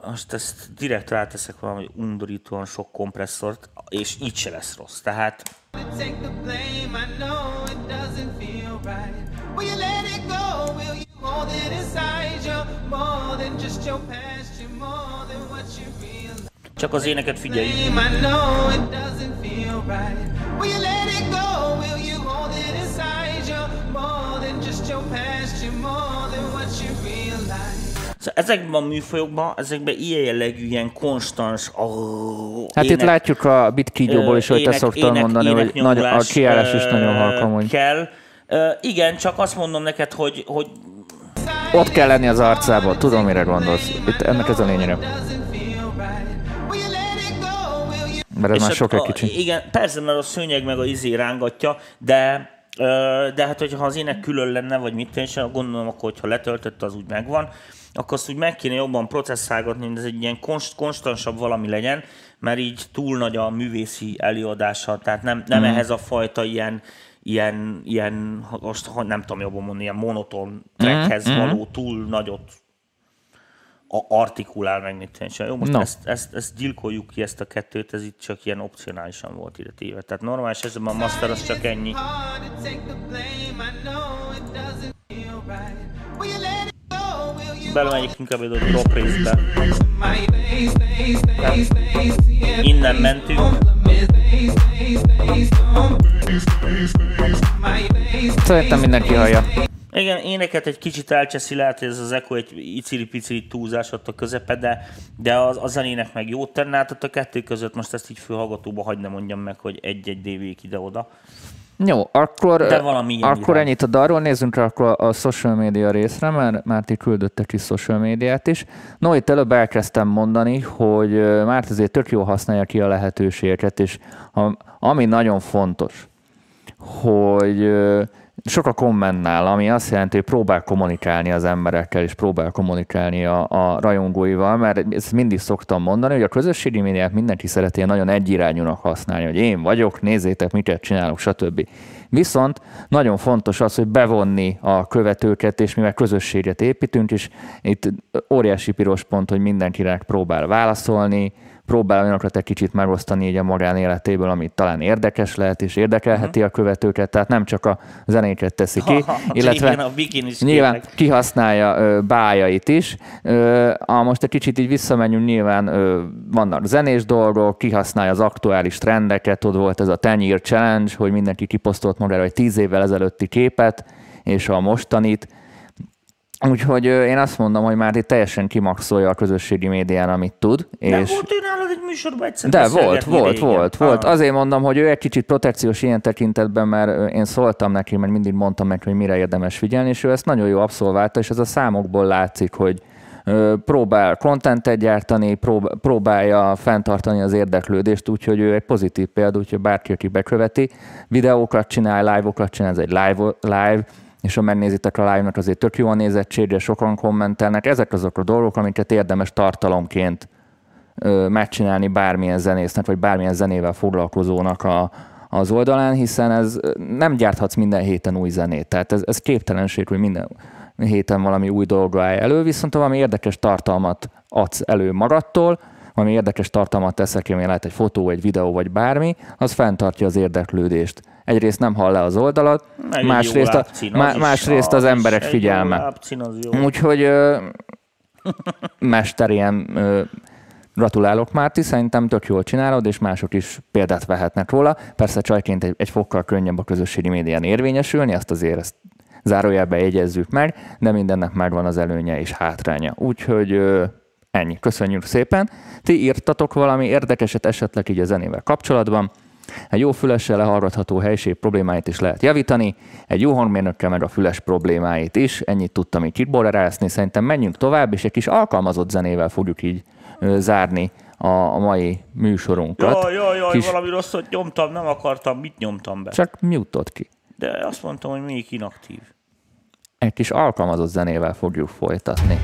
most ezt direkt ráteszek valami undorítóan sok kompresszort, és így se lesz rossz. Tehát csak az éneket figyeljük. Ezekben a műfajokban, ezekben ilyen jellegű, ilyen konstans itt látjuk a bitkígyóból is, hogy te szoktál mondani, hogy a kiállás is nagyon halkan kell. Igen, csak azt mondom neked, hogy ott kell lenni az arcában, tudom, mire gondolsz. Itt ennek ez a lényege. Mert ez már sokkal kicsi. Igen, persze, mert a szőnyeg meg a izé rángatja, de hát, hogyha az ének külön lenne, vagy mit tényleg, gondolom, akkor, hogyha letöltötte, az úgy megvan, akkor azt úgy meg kéne jobban processzálgatni, hogy ez egy ilyen konstansabb valami legyen, mert így túl nagy a művészi előadása, tehát nem ehhez a fajta ilyen most nem tudom jobban mondani, ilyen monoton trackhez való túl nagyot artikulál meg mit tényleg. Jó, most ezt gyilkoljuk ki, ezt a kettőt, ez itt csak ilyen opcionálisan volt ide téve. Tehát normális esetben a master az csak ennyi. Belemegyek inkább a drop részbe. Innen mentünk. Szerintem mindenki hallja. Igen, éneket egy kicsit elcseszi, lehet, hogy ez az echo egy icili-picili túlzás ott a közepe, de a zenének meg jót tenne, hát a kettő között most ezt így fülhallgatóba hagyd ne mondjam meg, hogy egy-egy dB-k ide-oda. Jó, akkor ennyit a dalról, nézzünk rá akkor a social media részre, mert Márti küldött egy kis social médiát is. No, itt előbb elkezdtem mondani, hogy Márti azért tök jól használja ki a lehetőségeket, és ami nagyon fontos, hogy sok a kommentnál, ami azt jelenti, hogy próbál kommunikálni az emberekkel, és próbál kommunikálni a rajongóival, mert ezt mindig szoktam mondani, hogy a közösségi médiát mindenki szereti nagyon egyirányúnak használni, hogy én vagyok, nézzétek, miket csinálok, stb. Viszont nagyon fontos az, hogy bevonni a követőket, és mivel közösséget építünk, és itt óriási piros pont, hogy mindenkinek próbál válaszolni, próbál olyanokat egy kicsit megosztani így a magánéletéből, amit talán érdekes lehet, és érdekelheti a követőket, tehát nem csak a zenéket teszi ki, illetve nyilván kihasználja bájait is. Most egy kicsit így visszamenjünk, nyilván vannak zenés dolgok, kihasználja az aktuális trendeket, ott volt ez a 10 year challenge, hogy mindenki kiposztolt magára egy 10 évvel ezelőtti képet, és a mostanit, Úgyhogy én azt mondom, hogy már itt teljesen kimaxolja a közösségi médián, amit tud. De és... volt én állod egy műsorban egyszer. De volt. Azért mondom, hogy ő egy kicsit protekciós ilyen tekintetben, mert én szóltam neki, mert mindig mondtam neki, hogy mire érdemes figyelni, és ő ezt nagyon jó abszolválta, és ez a számokból látszik, hogy próbál contentet gyártani, próbálja fenntartani az érdeklődést, úgyhogy ő egy pozitív példa, úgyhogy bárki, aki beköveti, videókat csinál, live-okat csinál, ez egy live, és ha megnézitek a live-nak, azért tök jó a nézettségre, sokan kommentelnek, ezek azok a dolgok, amiket érdemes tartalomként megcsinálni bármilyen zenésznek, vagy bármilyen zenével foglalkozónak az oldalán, hiszen ez nem gyárthatsz minden héten új zenét, tehát ez képtelenség, hogy minden héten valami új dolga áll elő, viszont valami érdekes tartalmat adsz elő magadtól, valami érdekes tartalmat teszek, ami lehet egy fotó, egy videó, vagy bármi, az fenntartja az érdeklődést. Egyrészt nem hall le az oldalat, másrészt az emberek figyelme. Úgyhogy mester, ilyen gratulálok, Márti, szerintem tök jól csinálod, és mások is példát vehetnek róla. Persze csajként egy fokkal könnyebb a közösségi médián érvényesülni, ezt azért zárójelben jegyezzük meg, de mindennek megvan az előnye és hátránya. Úgyhogy ennyi. Köszönjük szépen. Ti írtatok valami érdekeset esetleg így a zenével kapcsolatban. Egy jó fülessel lehallgatható helység problémáit is lehet javítani, egy jó hangmérnökkel meg a füles problémáit is. Ennyit tudtam így kiborrerászni. Szerintem menjünk tovább, és egy kis alkalmazott zenével fogjuk így zárni a mai műsorunkat. Jaj, kis... valami rosszat nyomtam, nem akartam, mit nyomtam be? Csak mute-od ki. De azt mondtam, hogy még inaktív. Egy kis alkalmazott zenével fogjuk folytatni.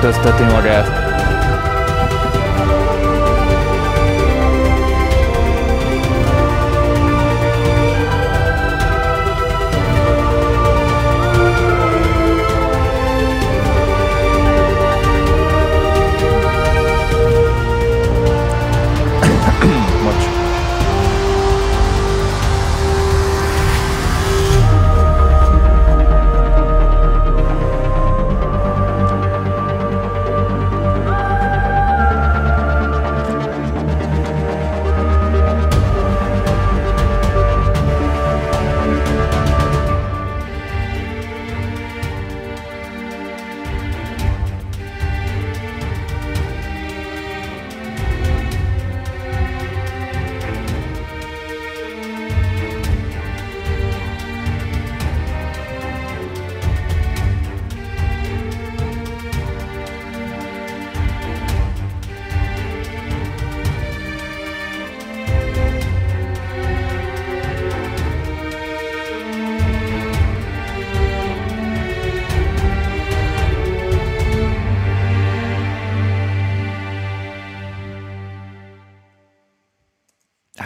Töltözteti magát.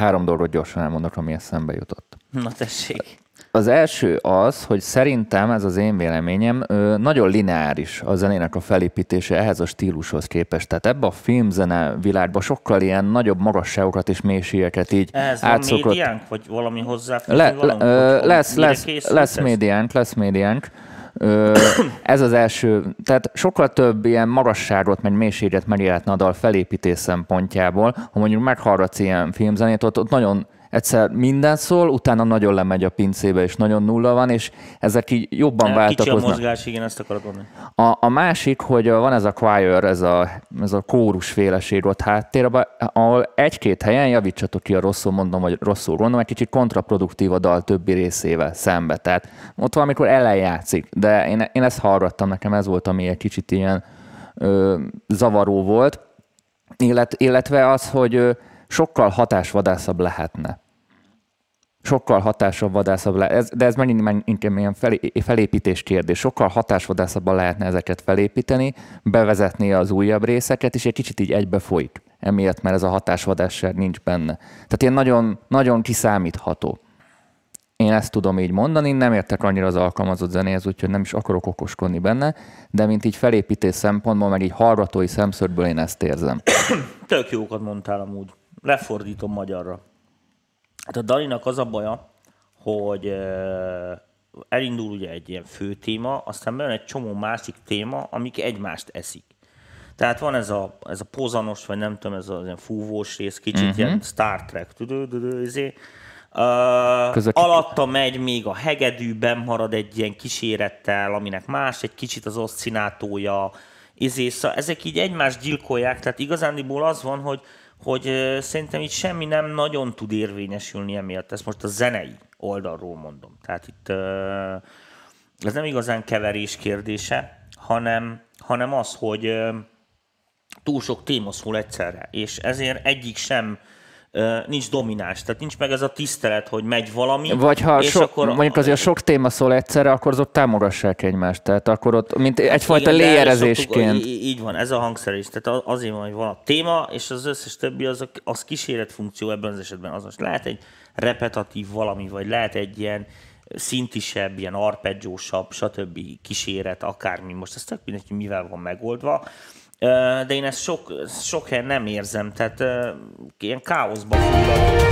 három dolgot gyorsan elmondok, ami eszembe jutott. Na tessék. Az első az, hogy szerintem, ez az én véleményem, nagyon lineáris a zenének a felépítése ehhez a stílushoz képest. Tehát ebbe a filmzene világban sokkal ilyen nagyobb magasságokat és mélységeket így átszokott. Ez van médiánk, vagy valami hozzáfűzni lesz médiánk. Ez az első, tehát sokkal több ilyen magasságot, meg mélységet megjelentne a dal felépítés szempontjából, ha mondjuk meghallgatsz ilyen filmzenét, ott nagyon egyszer minden szól, utána nagyon lemegy a pincébe, és nagyon nulla van, és ezek így jobban váltakoznak. Kicsi a mozgás, igen, ezt akarod mondani. A másik, hogy van ez a choir, ez a kórusféleség ott háttérben, ahol egy-két helyen, javítsatok ki, a rosszul mondom, vagy rosszul gondolom, egy kicsit kontraproduktív a dal többi részével szembe. Tehát ott valamikor ellenjátszik, de én ezt hallgattam, nekem ez volt, ami egy kicsit ilyen zavaró volt. Illetve az, hogy sokkal hatásvadászabb lehetne. De ez megint inkább ilyen felépítés kérdés. Sokkal hatásvadászabban lehetne ezeket felépíteni, bevezetni az újabb részeket, és egy kicsit így egybefolyik. Emiatt, mert ez a hatásvadásság nincs benne. Tehát ilyen nagyon, nagyon kiszámítható. Én ezt tudom így mondani, nem értek annyira az alkalmazott zenéhez, úgyhogy nem is akarok okoskodni benne, de mint így felépítés szempontból, meg így hallgatói szemszögből én ezt érzem. Tök jókat mondtál amúgy. Lefordítom magyarra. Hát a dalinak az a baja, hogy elindul ugye egy ilyen fő téma, aztán bejön egy csomó másik téma, amik egymást eszik. Tehát van ez a pozanos, vagy nem tudom, ez az ilyen fúvós rész, kicsit ilyen Star Trek. Alatta megy még a hegedűben, marad egy ilyen kísérettel, aminek más, egy kicsit az oszcinátója. Ezek így egymást gyilkolják, tehát igazándiból az van, hogy szerintem itt semmi nem nagyon tud érvényesülni emiatt. Ezt most a zenei oldalról mondom. Tehát itt ez nem igazán keverés kérdése, hanem az, hogy túl sok téma szól egyszerre, és ezért egyik sem nincs domináns, tehát nincs meg ez a tisztelet, hogy megy valami. Vagy ha és akkor mondjuk azért sok téma szól egyszerre, akkor azok támogassák egymást, tehát akkor ott, mint egyfajta léjerezésként. Így van, ez a hangszer is, tehát azért van, hogy van a téma, és az összes többi az kíséretfunkció ebben az esetben azonos. Lehet egy repetatív valami, vagy lehet egy ilyen szintisebb, ilyen arpeggiósabb, stb. Kíséret, akármi. Most ez tök mindegy, hogy mivel van megoldva. De én ezt sok helyen nem érzem, tehát ilyen káoszba fulladok.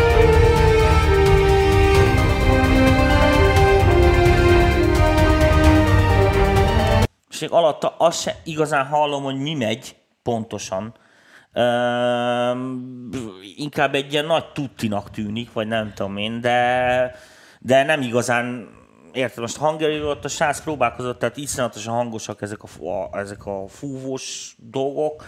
És alatta azt sem igazán hallom, hogy mi megy pontosan. Inkább egy ilyen nagy tuttinak tűnik, vagy nem tudom én, de nem igazán. Érted, most hangerő volt, a srác próbálkozott, tehát iszonyatosan hangosak ezek a fúvós dolgok.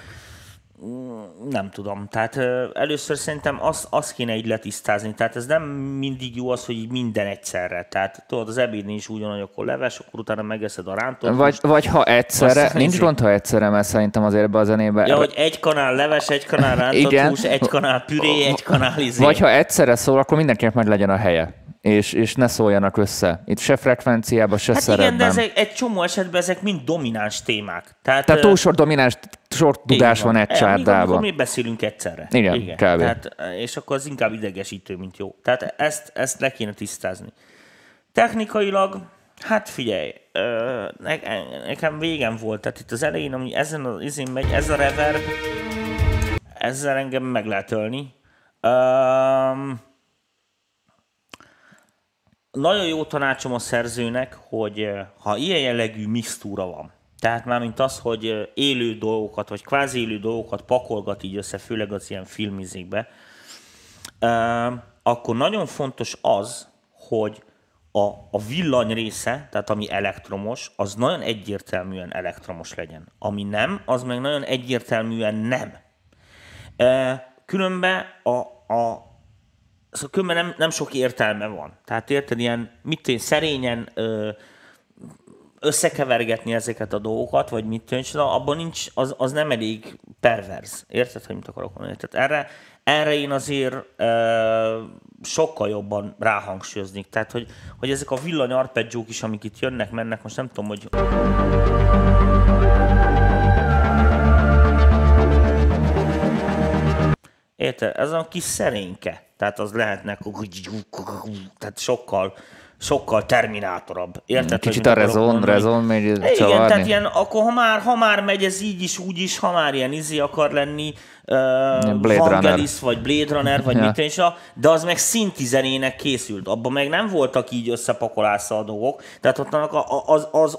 Nem tudom, tehát először szerintem azt kéne így letisztázni, tehát ez nem mindig jó az, hogy így minden egyszerre, tehát tudod, az ebédnél is ugyanúgy, akkor leves, akkor utána megeszed a rántot. Vagy ha egyszerre, nincs gond, ha egyszerre, mert szerintem azért ebbe a zenébe... Ja, hogy egy kanál leves, egy kanál rántott hús, egy kanál püré, egy kanál izé. Vagy ha egyszerre szól, akkor mindenkinek meg legyen a helye. És ne szóljanak össze. Itt se frekvenciában, se szerepben. Igen, de ezek, egy csomó esetben ezek mind domináns témák. Tehát túl sok domináns, sok tudás van egy csárdában. Amikor mi beszélünk egyszerre. Igen. Tehát, és akkor az inkább idegesítő, mint jó. Tehát ezt le kéne tisztázni. Technikailag, hát figyelj, nekem végem volt. Tehát itt az elején, ami ezen az izén megy, ez a reverb, ezzel engem meg lehet ölni. Nagyon jó tanácsom a szerzőnek, hogy ha ilyen jellegű mixtúra van, tehát már mint az, hogy élő dolgokat, vagy kvázi élő dolgokat pakolgat így össze, főleg az ilyen filmizékbe, akkor nagyon fontos az, hogy a villany része, tehát ami elektromos, az nagyon egyértelműen elektromos legyen. Ami nem, az meg nagyon egyértelműen nem. Különben szóval nem sok értelme van. Tehát érted, ilyen szerényen összekevergetni ezeket a dolgokat, vagy abban nincs, az nem elég perverz. Érted, hogy mit akarok mondani? Tehát erre én azért sokkal jobban ráhangsúlyoznék. Tehát, hogy ezek a villany arpeggiók is, amik itt jönnek, mennek, most nem tudom, hogy... Érted, ez a kis szerényke. Tehát az lehetne tehát sokkal terminátorabb. Érted? Kicsit a rezon megy csavarni. Igen, tehát ilyen, akkor ha már megy ez így is, úgy is, ha már ilyen izzi akar lenni, Vangelis, vagy Blade Runner, vagy mit én is, de az meg szinti zenének készült. Abban meg nem voltak így összepakolásza a dolgok, tehát ott,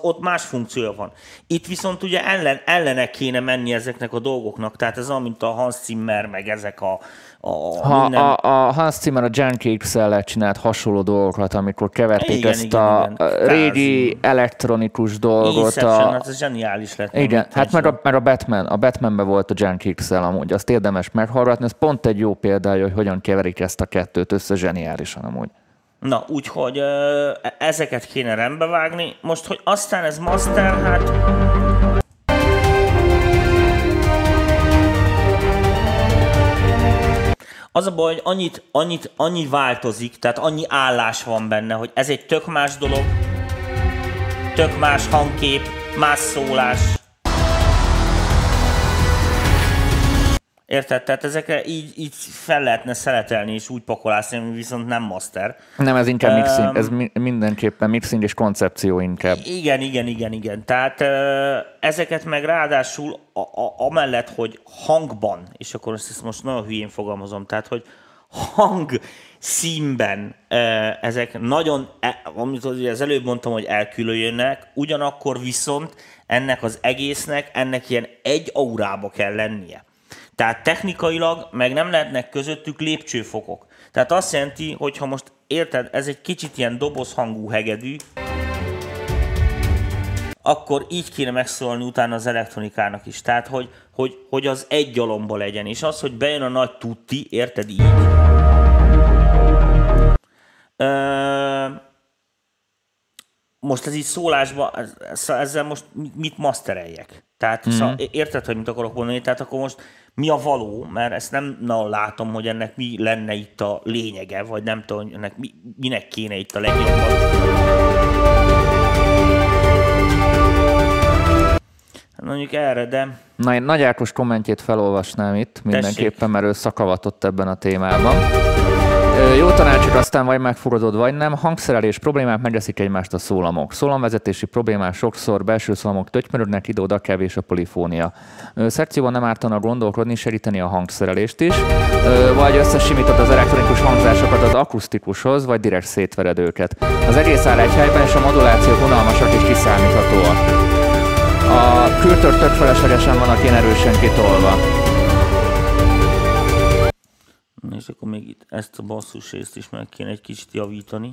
ott más funkciója van. Itt viszont ugye ellene kéne menni ezeknek a dolgoknak, tehát ez amint a Hans Zimmer, meg ezek a Hans Zimmer a Junkie XL-el csinált hasonló dolgokat, amikor keverték ezt a régi elektronikus dolgot. Inception, hát ez zseniális lett. Igen, hát mert a Batmanben volt a Junkie XL amúgy, azt érdemes meghallgatni, ez pont egy jó példája, hogy hogyan keverik ezt a kettőt össze zseniálisan amúgy. Na, úgyhogy ezeket kéne rendbe vágni. Most, hogy aztán ez master, hát... Az a baj, hogy annyi változik, tehát annyi állás van benne, hogy ez egy tök más dolog, tök más hangkép, más szólás. Érted? Tehát ezekre így fel lehetne szeletelni és úgy pakolászni, ami viszont nem master. Nem, ez inkább mixing, ez mindenképpen mixing és koncepció inkább. Igen. Tehát ezeket meg ráadásul amellett, hogy hangban, és akkor ezt most nagyon hülyén fogalmazom, tehát hogy hangszínben ezek nagyon, amit az előbb mondtam, hogy elkülönjönnek, ugyanakkor viszont ennek az egésznek, ennek ilyen egy aurába kell lennie. Tehát technikailag meg nem lehetnek közöttük lépcsőfokok. Tehát azt jelenti, hogy ha most érted, ez egy kicsit ilyen dobozhangú hegedű, akkor így kéne megszólalni utána az elektronikának is. Tehát, hogy az egy gyalomba legyen. És az, hogy bejön a nagy tutti, érted így. Most ez így szólásban, ezzel most mit mastereljek? Tehát érted, hogy mit akarok mondani? Tehát akkor most mi a való? Mert ezt nem látom, hogy ennek mi lenne itt a lényege, vagy nem tudom, ennek minek kéne itt a legjobb. Mondjuk erre, de... Na, én Nagy Ákos kommentjét felolvasnám itt mindenképpen, tessék, mert ő szakavatott ebben a témában. Jó tanácsok, aztán vagy megfogadod, vagy nem. Hangszerelés problémák, megeszik egymást a szólamok. Szólamvezetési problémák, sokszor belső szólamok tötymörödnek, ide-oda kevés a polifónia. Szekcióban nem ártana gondolkodni, segíteni a hangszerelést is, vagy összesimítod az elektronikus hangzásokat az akusztikushoz, vagy direkt szétvered őket. Az egész áll egy helyben, és a modulációk unalmasak és kiszámíthatóak. A kültört tök feleslegesen vannak ilyen erősen kitolva. És akkor még itt ezt a basszus részt is meg kéne egy kicsit javítani.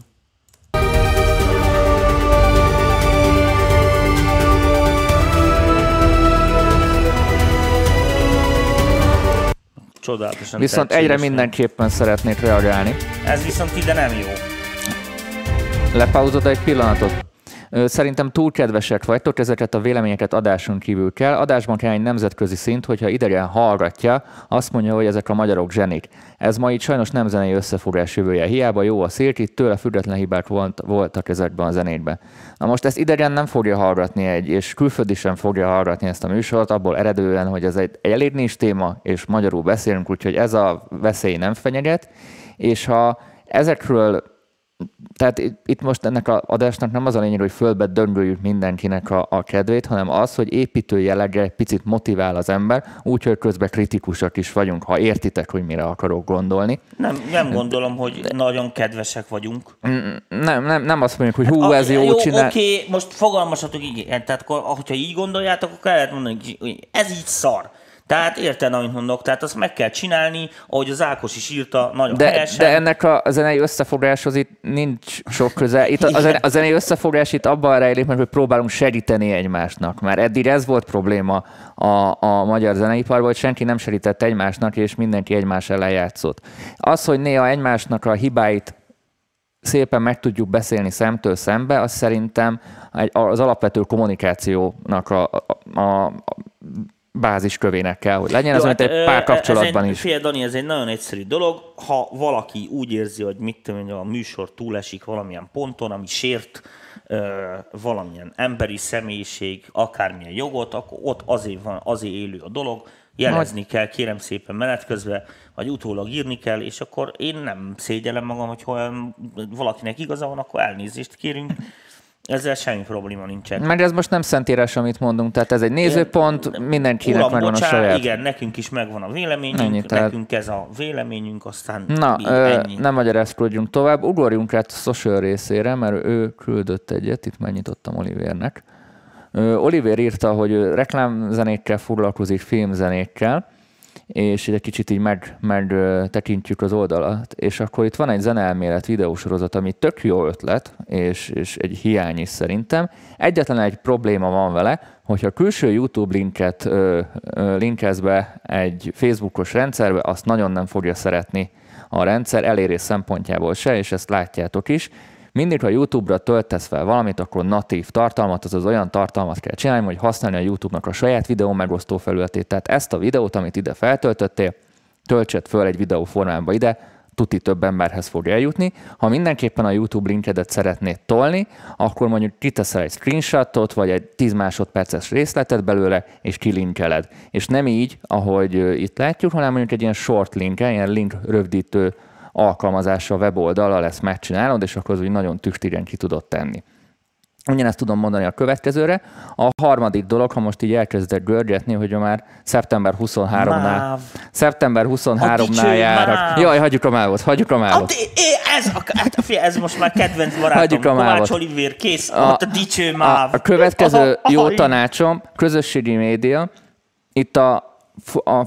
Csodálatosan. Viszont egyre mindenképpen szeretnék reagálni. Ez viszont ide nem jó. Lepauzod egy pillanatot. Szerintem túl kedvesek vagytok, ezeket a véleményeket adáson kívül kell. Adásban kell egy nemzetközi szint, hogyha idegen hallgatja, azt mondja, hogy ezek a magyarok zsenik. Ez ma itt sajnos nem zenei összefogás jövője. Hiába jó a szirk, itt tőle független hibák voltak ezekben a zenékben. Na most ezt idegen nem fogja hallgatni és külföldi sem fogja hallgatni ezt a műsort, abból eredően, hogy ez egy elég nincs téma, és magyarul beszélünk, úgyhogy ez a veszély nem fenyeget. És ha ezekről... Tehát itt most ennek az adásnak nem az a lényeg, hogy fölbe döngöljük mindenkinek a kedvét, hanem az, hogy építő jelleggel picit motivál az ember, úgyhogy közben kritikusak is vagyunk, ha értitek, hogy mire akarok gondolni. Nem gondolom, hogy nagyon kedvesek vagyunk. Nem azt mondjuk, hogy hú, ez jó, csinál. Oké, most fogalmasatok így, tehát hogyha így gondoljátok, akkor kell mondani, hogy ez így szar. Tehát érted, amit mondok, tehát azt meg kell csinálni, ahogy az Ákos is írta, nagyon helyesen. De ennek a zenei összefogáshoz itt nincs sok köze. Itt a zenei összefogás itt abban rejlik, mert hogy próbálunk segíteni egymásnak. Mert eddig ez volt probléma a magyar zeneiparban, hogy senki nem segített egymásnak, és mindenki egymás ellen játszott. Az, hogy néha egymásnak a hibáit szépen meg tudjuk beszélni szemtől szembe, az szerintem az alapvető kommunikációnak a báziskövének kell, hogy legyen, az, mint egy pár kapcsolatban is. Fél, Dani, ez egy nagyon egyszerű dolog. Ha valaki úgy érzi, hogy mit tudom, a műsor túlesik valamilyen ponton, ami sért valamilyen emberi személyiség, akármilyen jogot, akkor ott azért van, azért élő a dolog, jelezni kell, kérem szépen menet közben, vagy utólag írni kell, és akkor én nem szégyellem magam, hogyha valakinek igaza van, akkor elnézést kérünk. Ezzel semmi probléma nincsen. Mert ez most nem szentírás, amit mondunk, tehát ez egy nézőpont, mindenkinek megvan a saját. Igen, nekünk is megvan a véleményünk, ennyi, nekünk ez a véleményünk, aztán na, ennyi. Nem magyarázkodjunk tovább, ugorjunk át a social részére, mert ő küldött egyet, itt megnyitottam Olivernek. Oliver írta, hogy reklámzenékkel foglalkozik, filmzenékkel, és egy kicsit így megtekintjük az oldalat, és akkor itt van egy zeneelmélet videósorozat, ami tök jó ötlet, és egy hiány is szerintem. Egyetlen egy probléma van vele, hogyha külső YouTube linket linkelsz be egy Facebookos rendszerbe, azt nagyon nem fogja szeretni a rendszer elérés szempontjából se, és ezt látjátok is. Mindig, ha YouTube-ra töltesz fel valamit, akkor natív tartalmat, azaz olyan tartalmat kell csinálni, hogy használni a YouTube-nak a saját videó megosztó felületét. Tehát ezt a videót, amit ide feltöltöttél, töltsed föl egy videó formába ide, tuti több emberhez fog eljutni. Ha mindenképpen a YouTube linkedet szeretnéd tolni, akkor mondjuk kiteszel egy screenshotot, vagy egy 10 másodperces részletet belőle, és kilinkeled. És nem így, ahogy itt látjuk, hanem mondjuk egy ilyen short linken, ilyen link rövidítő alkalmazása a weboldallal, ezt megcsinálod, és akkor az úgy nagyon tüktigen ki tudod tenni. Ugyanezt tudom mondani a következőre. A harmadik dolog, ha most így elkezdek görgetni, hogy már szeptember 23-nál jár. Jaj, hagyjuk a mávot. Ez most már kedvenc barátom, Kovács Olivér, kész, ott a dicső máv. A következő jó tanácsom, közösségi média, itt a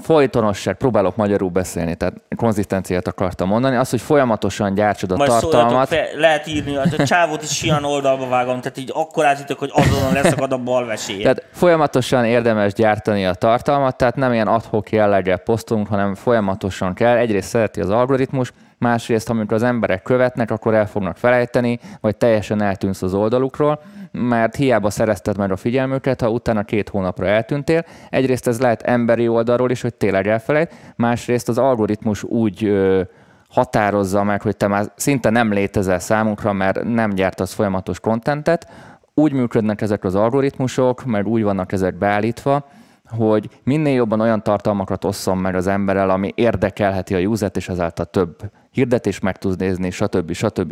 folytonosság, próbálok magyarul beszélni, tehát konzisztenciát akartam mondani, az, hogy folyamatosan gyártsod a tartalmat. Lehet írni, a csávót is ilyen oldalba vágom, tehát így akkor átítok, hogy azonnal leszakad a bal veséje. Tehát folyamatosan érdemes gyártani a tartalmat, tehát nem ilyen ad-hoc jelleggel posztunk, hanem folyamatosan kell. Egyrészt szereti az algoritmus, másrészt, amikor az emberek követnek, akkor el fognak felejteni, vagy teljesen eltűnsz az oldalukról, mert hiába szerezted meg a figyelmüket, ha utána 2 hónapra eltűntél. Egyrészt ez lehet emberi oldalról is, hogy tényleg elfelejt, másrészt az algoritmus úgy határozza meg, hogy te már szinte nem létezel számunkra, mert nem gyártasz folyamatos kontentet. Úgy működnek ezek az algoritmusok, meg úgy vannak ezek beállítva, hogy minél jobban olyan tartalmakat osszon meg az emberrel, ami érdekelheti a usert, és azáltal több hirdetést meg tudsz nézni,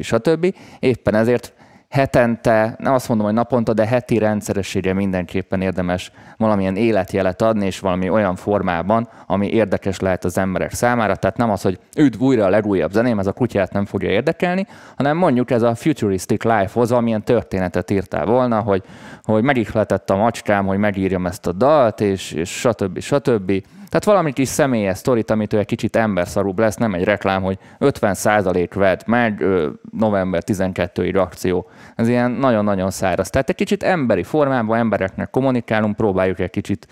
stb. Éppen ezért hetente, nem azt mondom, hogy naponta, de heti rendszeressége mindenképpen érdemes valamilyen életjelet adni, és valami olyan formában, ami érdekes lehet az emberek számára. Tehát nem az, hogy üdv újra a legújabb zeném, ez a kutyát nem fogja érdekelni, hanem mondjuk ez a futuristic life-hoz, amilyen történetet írtál volna, hogy megihletett a macskám, hogy megírjam ezt a dalt, és stb. Tehát valami kis személyes sztorit, amitől egy kicsit emberszarúbb lesz, nem egy reklám, hogy 50% vedd meg, november 12-ig akció. Ez ilyen nagyon-nagyon száraz. Tehát egy kicsit emberi formában embereknek kommunikálunk, próbáljuk egy kicsit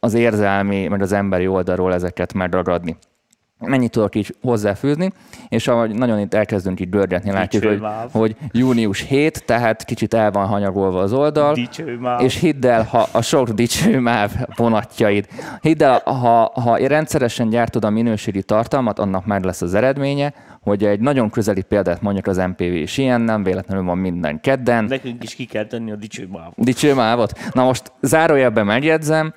az érzelmi, meg az emberi oldalról ezeket megragadni. Mennyit tudok így hozzáfűzni, és ahogy nagyon itt elkezdünk így görgetni, látjuk, hogy június 7, tehát kicsit el van hanyagolva az oldal, és hidd el, ha a sok dicső máv vonatjaid, hidd el, ha rendszeresen gyártod a minőségi tartalmat, annak már lesz az eredménye, hogy egy nagyon közeli példát mondjuk az MPV is ilyen, nem véletlenül van minden kedden. Nekünk is ki kell tenni a dicső mávot. Na most zárójelben megjegyzem,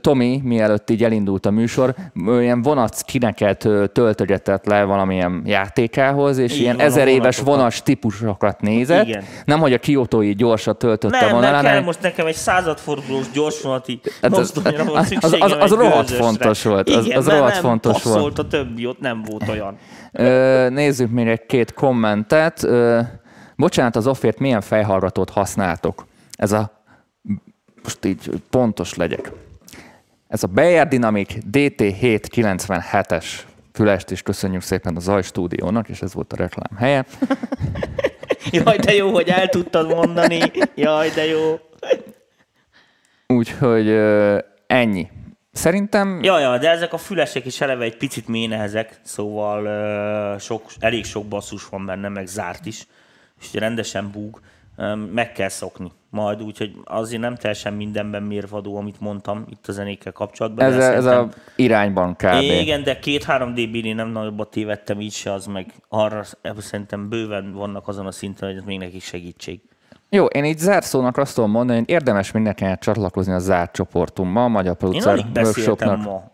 Tomi, mielőtt így elindult a műsor, ilyen vonatkineket töltögetett le valamilyen játékához, és ilyen 1000 éves vonas típusokat nézett. Igen. Nem, hogy a kiotói gyorsat töltöttem volna. Nem, kell most nekem egy 100 fordulós gyorsvonati mozdonyra volt szükségem. Az rohadt fontos volt. Igen, mert nem passzolt a többi, ott nem volt olyan. Nézzük még egy-két kommentet. Bocsánat, az offért milyen fejhallgatót használtok? Ez a... Most így pontos legyek. Ez a Bayer Dynamic DT 797-es fülest is köszönjük szépen a Zaj Stúdiónak, és ez volt a reklám helye. Jaj, de jó, hogy el tudtad mondani. Jaj, de jó. Úgyhogy ennyi. Szerintem... Ja, de ezek a fülesek is eleve egy picit mély nehezek, szóval elég sok basszus van benne, meg zárt is, és rendesen búg, meg kell szokni majd, úgyhogy azért nem teljesen mindenben mérvadó, amit mondtam itt a zenékkel kapcsolatban. Ez a irányban kb. Igen, de 2-3 dB-nél nem nagyobbat tévedtem így se, az meg arra szerintem bőven vannak azon a szinten, hogy ez még nekik segítség. Jó, én így zárszónak azt tudom mondani, hogy érdemes mindenkinek csatlakozni a zárt csoportunkba, a Magyar Producer Workshopnak. Ma.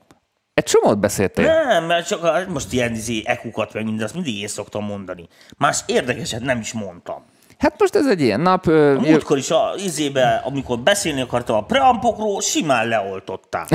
Egy csomót beszéltél? Nem, mert csak most ilyen ekukat vagy minden, azt mindig én szoktam mondani. Más érdekeset nem is mondtam. Hát most ez egy ilyen nap... A múltkor is az izébe, amikor beszélni akartam a preampokról, simán leoltották.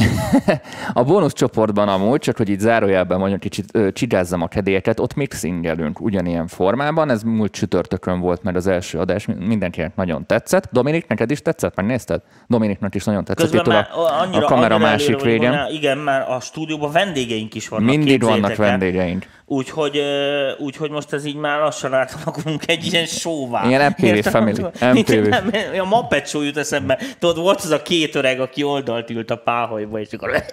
A bónuszcsoportban amúgy, csak hogy itt zárójelben mondjam, kicsit csigázzam a kedélyeket, ott még szingelünk ugyanilyen formában. Ez múlt csütörtökön volt, mert az első adás mindenkinek nagyon tetszett. Dominik, neked is tetszett? Megnézted? Dominiknak is nagyon tetszett. Közben már annyira, a kamera másik végén. Igen, már a stúdióban vendégeink is vannak. Mindig vannak vendégeink. Úgyhogy most ez így már lassan átalakulunk egy ilyen showvá. Ilyen MTV Family. A Muppet Show jut eszembe. Tudod, volt az a két öreg, aki oldalt ült a páholyba, és akkor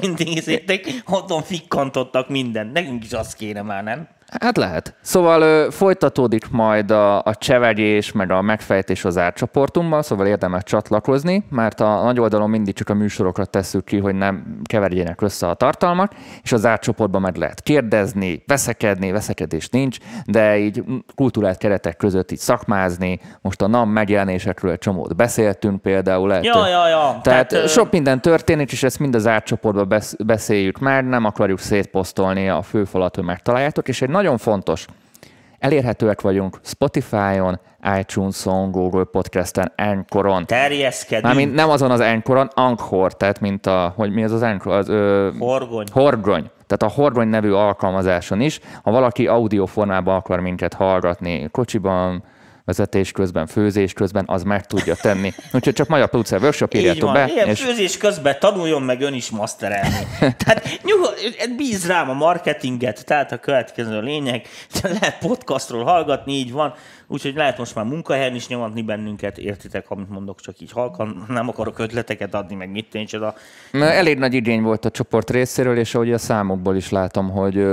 mindig szétek, otthon fikkantottak mindent. Nekünk is azt kéne már, nem? Hát lehet. Szóval folytatódik majd a csevegés, meg a megfejtés az árcsoportunkban, szóval érdemes csatlakozni, mert a nagy oldalon mindig csak a műsorokra tesszük ki, hogy nem keverjenek össze a tartalmak, és az árcsoportban meg lehet kérdezni, veszekedni, veszekedés nincs, de így kultúrált keretek között így szakmázni. Most a NAM megjelenésekről egy csomót beszéltünk például. Ja. Tehát sok minden történik, és ezt mind az árcsoportban beszéljük már, nem akarjuk szétposztolni a főfalat, hogy megtaláljátok, és egy nagyon fontos. Elérhetőek vagyunk Spotify-on, iTunes-on, Google Podcast-en, Anchoron. Terjeszkedünk. Mármint nem azon az Anchoron, Anchor, tehát mint a, hogy mi az az Anchor? Horgony. Tehát a Horgony nevű alkalmazáson is. Ha valaki audio formában akar minket hallgatni kocsiban, vezetés közben, főzés közben, az meg tudja tenni. Úgyhogy csak Magyar Producer Workshop, írjátok be. Ilyen és... főzés közben tanuljon meg ön is masterelni. Tehát bíz rám a marketinget, tehát a következő lényeg. Lehet podcastról hallgatni, így van. Úgyhogy lehet most már munkahelyen is nyomatni bennünket, értitek, amit mondok, csak így halkan, nem akarok ötleteket adni, meg mit tényleg. Elég nagy igény volt a csoport részéről, és ahogy a számokból is látom, hogy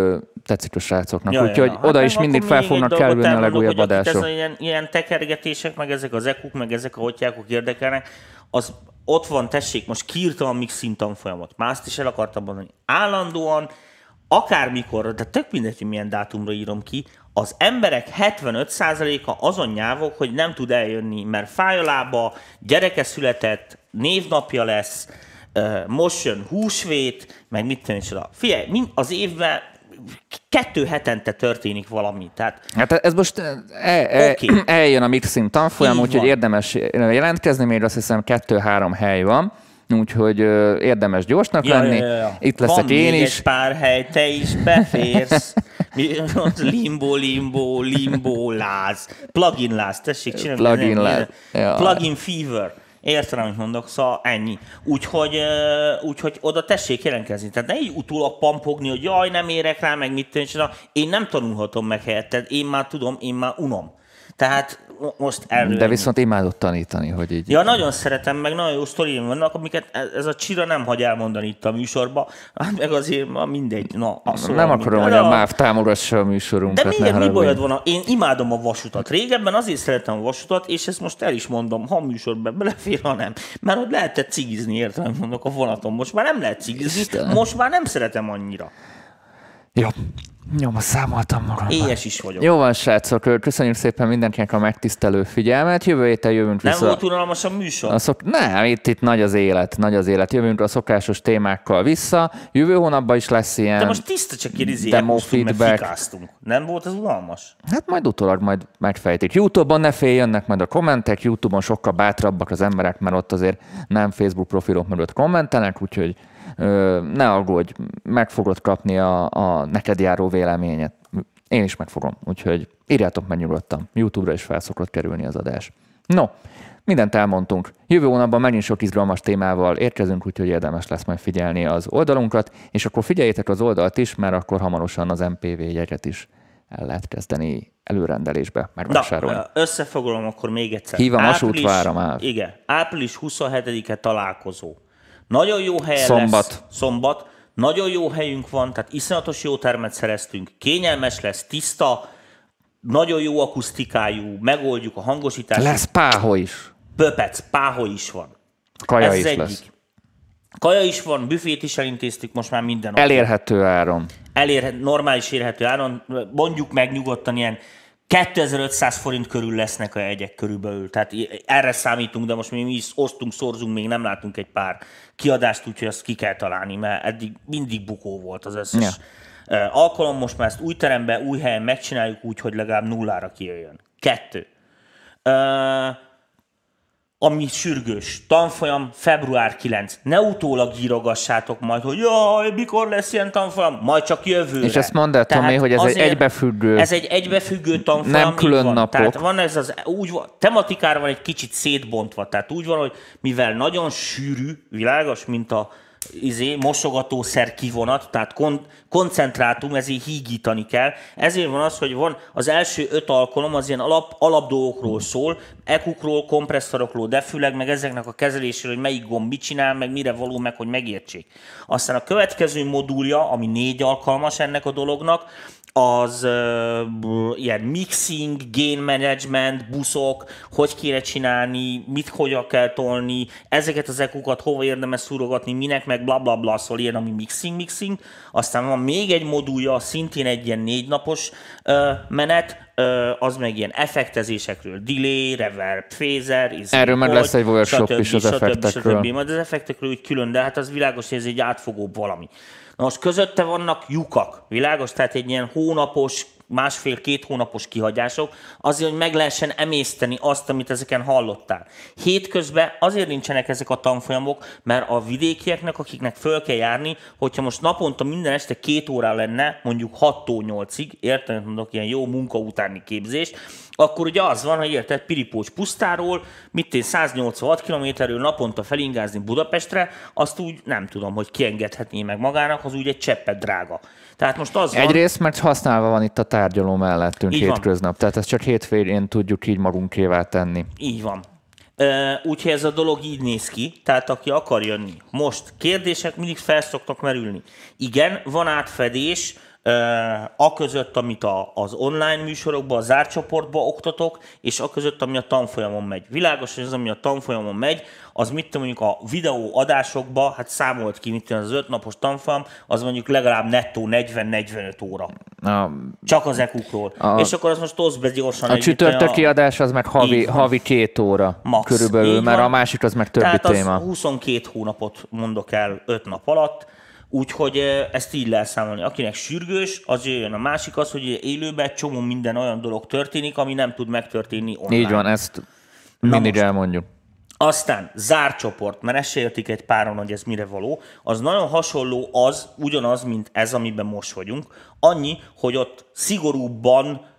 tetszik a srácoknak. Úgyhogy oda hát is mindig fel fognak kerülni a legújabb adások. Ilyen tekergetések, meg ezek az ekuk, meg ezek a hotyákok érdekelnek, az ott van, tessék, most kiírtam a mix szintanfolyamot. Már azt is el akartam mondani. Állandóan, akármikor, de tök mindegy, hogy milyen dátumra írom ki, az emberek 75%-a azon nyávok, hogy nem tud eljönni, mert fáj a lába, gyereke született, névnapja lesz, most jön húsvét, meg mit tűncsoda. Figyelj, az évben 2 hetente történik valami. Tehát... Hát ez most eljön a mixing tanfolyam, úgyhogy érdemes jelentkezni, még azt hiszem 2-3 hely van. Úgyhogy érdemes gyorsnak lenni. Itt leszek van én is. Egy pár hely, te is beférsz. Limbo láz. Plugin láz, tessék csinálni. Plugin láz. Ja. Plugin fever. Értem, amit mondok, szóval ennyi. Úgyhogy oda tessék jelentkezni. Tehát ne így utólag pampogni, hogy jaj, nem érek rá, meg mit tűncsen. Én nem tanulhatom meg helyetted, én már tudom, én már unom. Tehát most erről. De viszont imádott tanítani, hogy így. Ja, nagyon szeretem, meg nagyon jó sztoriim vannak, amiket ez a csira nem hagy elmondani itt a műsorba, meg azért mindegy. Na, nem akarom, hogy a MÁV támogassa a műsorunkat. De miért mi bolyod van? Én imádom a vasutat. Régebben azért szeretem a vasutat, és ezt most el is mondom, ha a műsorban belefér, ha nem. Mert ott lehetett cigizni, értelem mondok a vonaton. Most már nem lehet cigizni, Isten. Most már nem szeretem annyira. Jó. Számoltam magam. Éhes is vagyok. Jó van, srácok, köszönjük szépen mindenkinek a megtisztelő figyelmet. Jövő héten jövünk vissza. Nem volt unalmas a műsor? Nem, itt nagy az élet. Jövünk a szokásos témákkal vissza. Jövő hónapban is lesz ilyen. De most tiszta csak demo feedback. Nem volt az unalmas? Hát majd utólag majd megfejtik. YouTube-on ne féljönnek majd a kommentek, YouTube-on sokkal bátrabbak az emberek, mert ott azért nem Facebook profilok mögött kommentelnek, úgyhogy ne aggódj, meg fogod kapni a neked járó véleményet. Én is megfogom, úgyhogy írjátok meg nyugodtan. YouTube-ra is fel szokott kerülni az adás. No, mindent elmondtunk. Jövő hónapban megint sok izgalmas témával érkezünk, úgyhogy érdemes lesz majd figyelni az oldalunkat, és akkor figyeljétek az oldalt is, mert akkor hamarosan az MPV jegyet is el lehet kezdeni előrendelésbe, megvásárolni. Összefoglalom akkor még egyszer. Hív a Masút, várom el. Igen, április 27-e találkozó. Nagyon jó helyen lesz. Szombat. Nagyon jó helyünk van, tehát iszonyatos jó termet szereztünk. Kényelmes lesz, tiszta, nagyon jó akusztikájú, megoldjuk a hangosítást. Lesz páholy is. Páholy is van. Kaja ez is egyik. Lesz. Kaja is van, büfét is elintéztük most már minden. Elérhető áron. Normális érhető áron. Mondjuk meg nyugodtan ilyen 2500 forint körül lesznek a jegyek körülbelül, tehát erre számítunk, de most mi is osztunk, szorzunk, még nem látunk egy pár kiadást, úgyhogy azt ki kell találni, mert eddig mindig bukó volt az összes alkalom, most már ezt új teremben, új helyen megcsináljuk úgy, hogy legalább nullára kijöjjön. 2. Ami sürgős. Tanfolyam február 9. Ne utólag írogassátok majd, hogy jaj, mikor lesz ilyen tanfolyam? Majd csak jövőre. És ezt mondd el, Tomi, hogy ez egy egybefüggő. Ez egy egybefüggő tanfolyam. Nem külön van. Napok. Tehát van ez az, úgy van, tematikára van egy kicsit szétbontva. Tehát úgy van, hogy mivel nagyon sűrű, világos, mint a mosogatószer kivonat, tehát koncentrátum, ezért hígítani kell. Ezért van az, hogy van az első 5 alkalom, az ilyen alapdolgokról szól, ekukról, kompresszorokról, de főleg meg ezeknek a kezeléséről, hogy melyik gomb mit csinál, meg mire való, meg hogy megértsék. Aztán a következő modulja, ami 4 alkalmas ennek a dolognak, az ilyen mixing, gain management, buszok, hogy kéne csinálni, mit hogyan kell tolni, ezeket az ekukat hova érdemes szúrogatni, minek, meg blablabla, bla, bla, szóval ilyen, ami mixing. Aztán van még egy modulja, szintén egy ilyen 4 napos menet, az meg ilyen effektezésekről, delay, reverb, phaser, erről meg lesz egy workshop is az effektekről. Majd az effektekről úgy külön, de hát az világos, hogy ez egy átfogóbb valami. Na most közötte vannak lyukak, világos, tehát egy ilyen hónapos, másfél-két hónapos kihagyások, azért, hogy meg lehessen emészteni azt, amit ezeken hallottál. Hétközben azért nincsenek ezek a tanfolyamok, mert a vidékieknek, akiknek föl kell járni, hogyha most naponta minden este 2 órá lenne, mondjuk 6-8-ig, érted, mondok, ilyen jó munka utáni képzés, akkor ugye az van, hogy érted, Piripócs pusztáról, 186 kilométerről naponta felingázni Budapestre, azt úgy nem tudom, hogy kiengedhetné meg magának, az úgy egy cseppet drága. Tehát most az van... Egyrészt, mert használva van itt a tárgyaló mellettünk hétköznap, tehát ezt csak hétvégén tudjuk így magunkévá tenni. Így van. Úgyhogy ez a dolog így néz ki, tehát aki akar jönni. Most kérdések mindig felszoktak merülni. Igen, van átfedés, a között, amit az online műsorokban, a zárt csoportban oktatok, és a között, ami a tanfolyamon megy. Világos, hogy az, ami a tanfolyamon megy, az mit mondjuk a videóadásokban, hát számolt ki, mit az 5 napos tanfolyam, az mondjuk legalább nettó 40-45 óra. Csak az ekukról. És akkor az most oszd be gyorsan. A csütörtöki adás az meg havi 2 óra max, körülbelül, mert a másik az meg többi tehát téma. Tehát 22 hónapot mondok el 5 nap alatt. Úgyhogy ezt így lehet számolni. Akinek sürgős, az jöjjön. A másik az, hogy élőben csomó minden olyan dolog történik, ami nem tud megtörténni online. Így van, ezt mindig elmondjuk. Aztán zárt csoport, mert ezt se értik egy páron, hogy ez mire való. Az nagyon hasonló az, ugyanaz, mint ez, amiben most vagyunk. Annyi, hogy ott szigorúbban,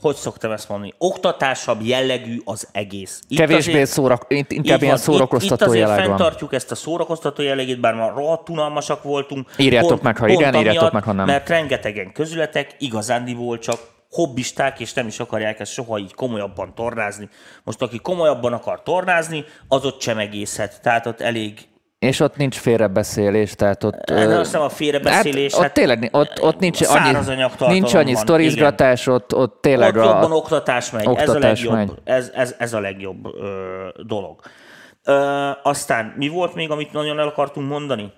hogy szoktam ezt mondani, oktatásabb jellegű az egész. Itt kevésbé azért, inkább ilyen szórakoztató jelleg van. Itt azért fenntartjuk ezt a szórakoztató jellegét, bár már rohadt unalmasak voltunk. Írjátok meg, ha igen, írjátok meg, ha nem. Mert rengetegen közületek, igazándiból csak hobbisták, és nem is akarják ezt soha így komolyabban tornázni. Most aki komolyabban akar tornázni, az ott sem egészhet. Tehát ott elég... És ott nincs félrebeszélés, tehát ott... Nem hiszem a félrebeszélés. Hát, ott tényleg ott nincs annyi sztorizgatás, ott tényleg ott jobban oktatás megy. Ez a legjobb dolog. Aztán mi volt még, amit nagyon el akartunk mondani?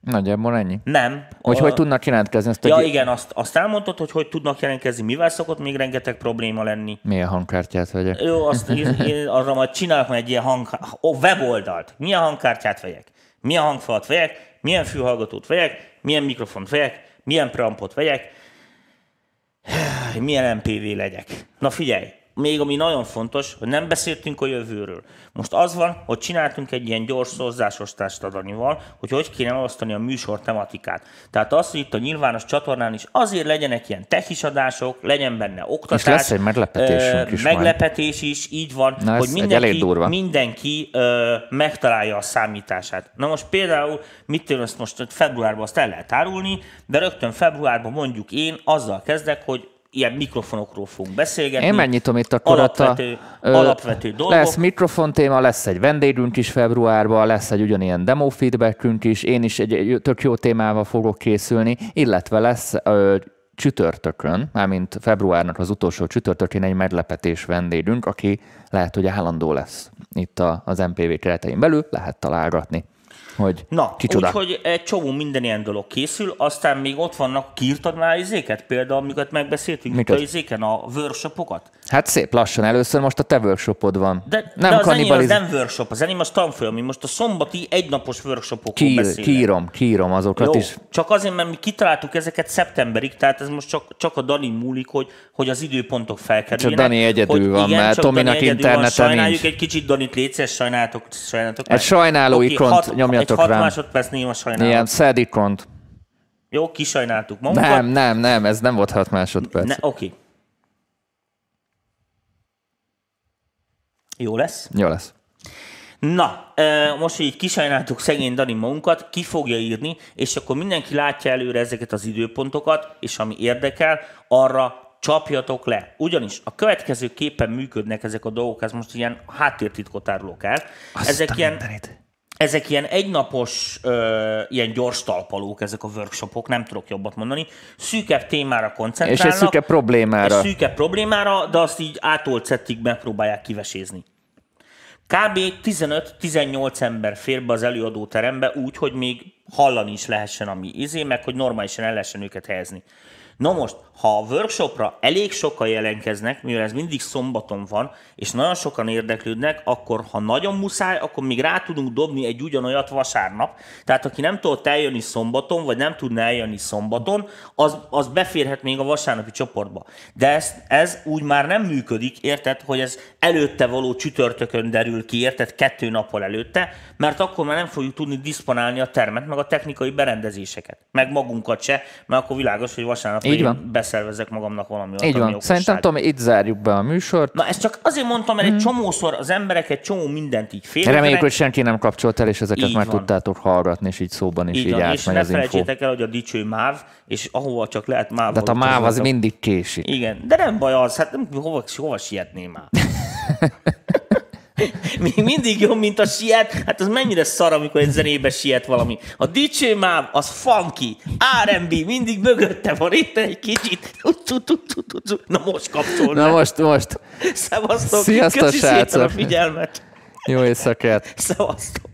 Nagyjából ennyi. Nem. Hogy tudnak jelentkezni? Igen, azt elmondtad, hogy tudnak jelentkezni. Mivel szokott még rengeteg probléma lenni? Milyen hangkártyát vegyek? Jó, arra majd csinálok meg egy ilyen weboldalt. Milyen hangkártyát vegyek? Milyen hangfalat vegyek? Milyen fülhallgatót vegyek? Milyen mikrofont vegyek? Milyen preampot vegyek? Milyen MPV legyek? Na figyelj! Még ami nagyon fontos, hogy nem beszéltünk a jövőről. Most az van, hogy csináltunk egy ilyen gyors szózásosztást Adanyival, hogy kéne elosztani a műsor tematikát. Tehát az, hogy itt a nyilvános csatornán is azért legyenek ilyen techis adások, legyen benne oktatás. És lesz egy meglepetésünk is. Meglepetés majd. Is, így van, na hogy mindenki megtalálja a számítását. Na most például, ezt most februárban azt el lehet árulni, de rögtön februárban mondjuk én azzal kezdek, hogy ilyen mikrofonokról fogunk beszélgetni. Én megnyitom itt akkor alapvető dolgok. Lesz mikrofontéma, lesz egy vendégünk is februárban, lesz egy ugyanilyen demo feedbackünk is, én is egy tök jó témával fogok készülni, illetve lesz csütörtökön, mármint februárnak az utolsó csütörtökén egy meglepetés vendégünk, aki lehet, hogy állandó lesz itt az MPV keretein belül, lehet találgatni. hogy kicsodák. Úgyhogy egy csomó minden ilyen dolog készül, aztán még ott vannak, kiírtad már izéket? Például, amiket megbeszéltünk itt a izéken, a workshopokat? Hát szép lassan, először most a te workshopod van. De az enyém az nem workshop, az enyém az tanfolyam, most a szombati egynapos workshopokról beszélek. Kiírom azokat jó, is. Csak azért, mert mi kitaláltuk ezeket szeptemberig, tehát ez most csak a Dani múlik, hogy az időpontok felkerüljenek. Csak Dani egyedül hogy van, igen, mert Tominak interneten nincs. Sajnáljuk egy kicsit Danit, létszés, sajnáltok. Egy sajnáló ikont nyomjatok rám. 6 másodperc néma sajnáló. Ilyen sad ikont. Jó, kisajnáltuk magunkat. Nem, ez nem volt 6 másodperc. Oké. Jó lesz. Na, most, hogy így kisajnáltuk szegény Dani magunkat, ki fogja írni, és akkor mindenki látja előre ezeket az időpontokat, és ami érdekel, arra csapjatok le. Ugyanis a következő képen működnek ezek a dolgok, ez most ilyen háttértitkot árulok el. Ezek ilyen egynapos, ilyen gyors talpalók, ezek a workshopok, nem tudok jobbat mondani. Szűkebb témára koncentrálnak. És egy szűkebb problémára. De azt így átoltszettig megpróbálják kivesézni. Kb. 15-18 ember fér be az előadóterembe úgy, hogy még hallani is lehessen, ami izé, meg hogy normálisan el lehessen őket helyezni. Na most, ha a workshopra elég sokan jelentkeznek, mivel ez mindig szombaton van, és nagyon sokan érdeklődnek, akkor ha nagyon muszáj, akkor még rá tudunk dobni egy ugyanolyat vasárnap. Tehát aki nem tudott eljönni szombaton, vagy nem tudna eljönni szombaton, az beférhet még a vasárnapi csoportba. De ez úgy már nem működik, érted, hogy ez előtte való csütörtökön derül ki, érted, 2 nappal előtte, mert akkor már nem fogjuk tudni diszponálni a termet, meg a technikai berendezéseket, meg magunkat se, mert akkor világos, hogy vasárnap beszervezek magamnak valami okosság. Így van. Szerintem, Tomi, itt zárjuk be a műsort. Na, ezt csak azért mondtam, mert egy csomószor az emberek egy csomó mindent így félrevenek. Reméljük, hogy senki nem kapcsolt el, és ezeket így már van. Tudtátok hallgatni, és így szóban is így átmegy az info. És ne felejtsétek el, hogy a dicső MÁV, és ahova csak lehet MÁV. De a MÁV az mindig késik. Igen, de nem baj az, hát hova sietné már. Még mindig jobb, mint a siet. Hát az mennyire szar, amikor egy zenébe siet valami. A dicső MÁV, az funky, R&B, mindig mögötte van itt egy kicsit. Na most kapcsolj. Na most. Szevasztok. Sziasztok, srácok. Köszi szépen a figyelmet. Jó éjszakát. Szevasztok.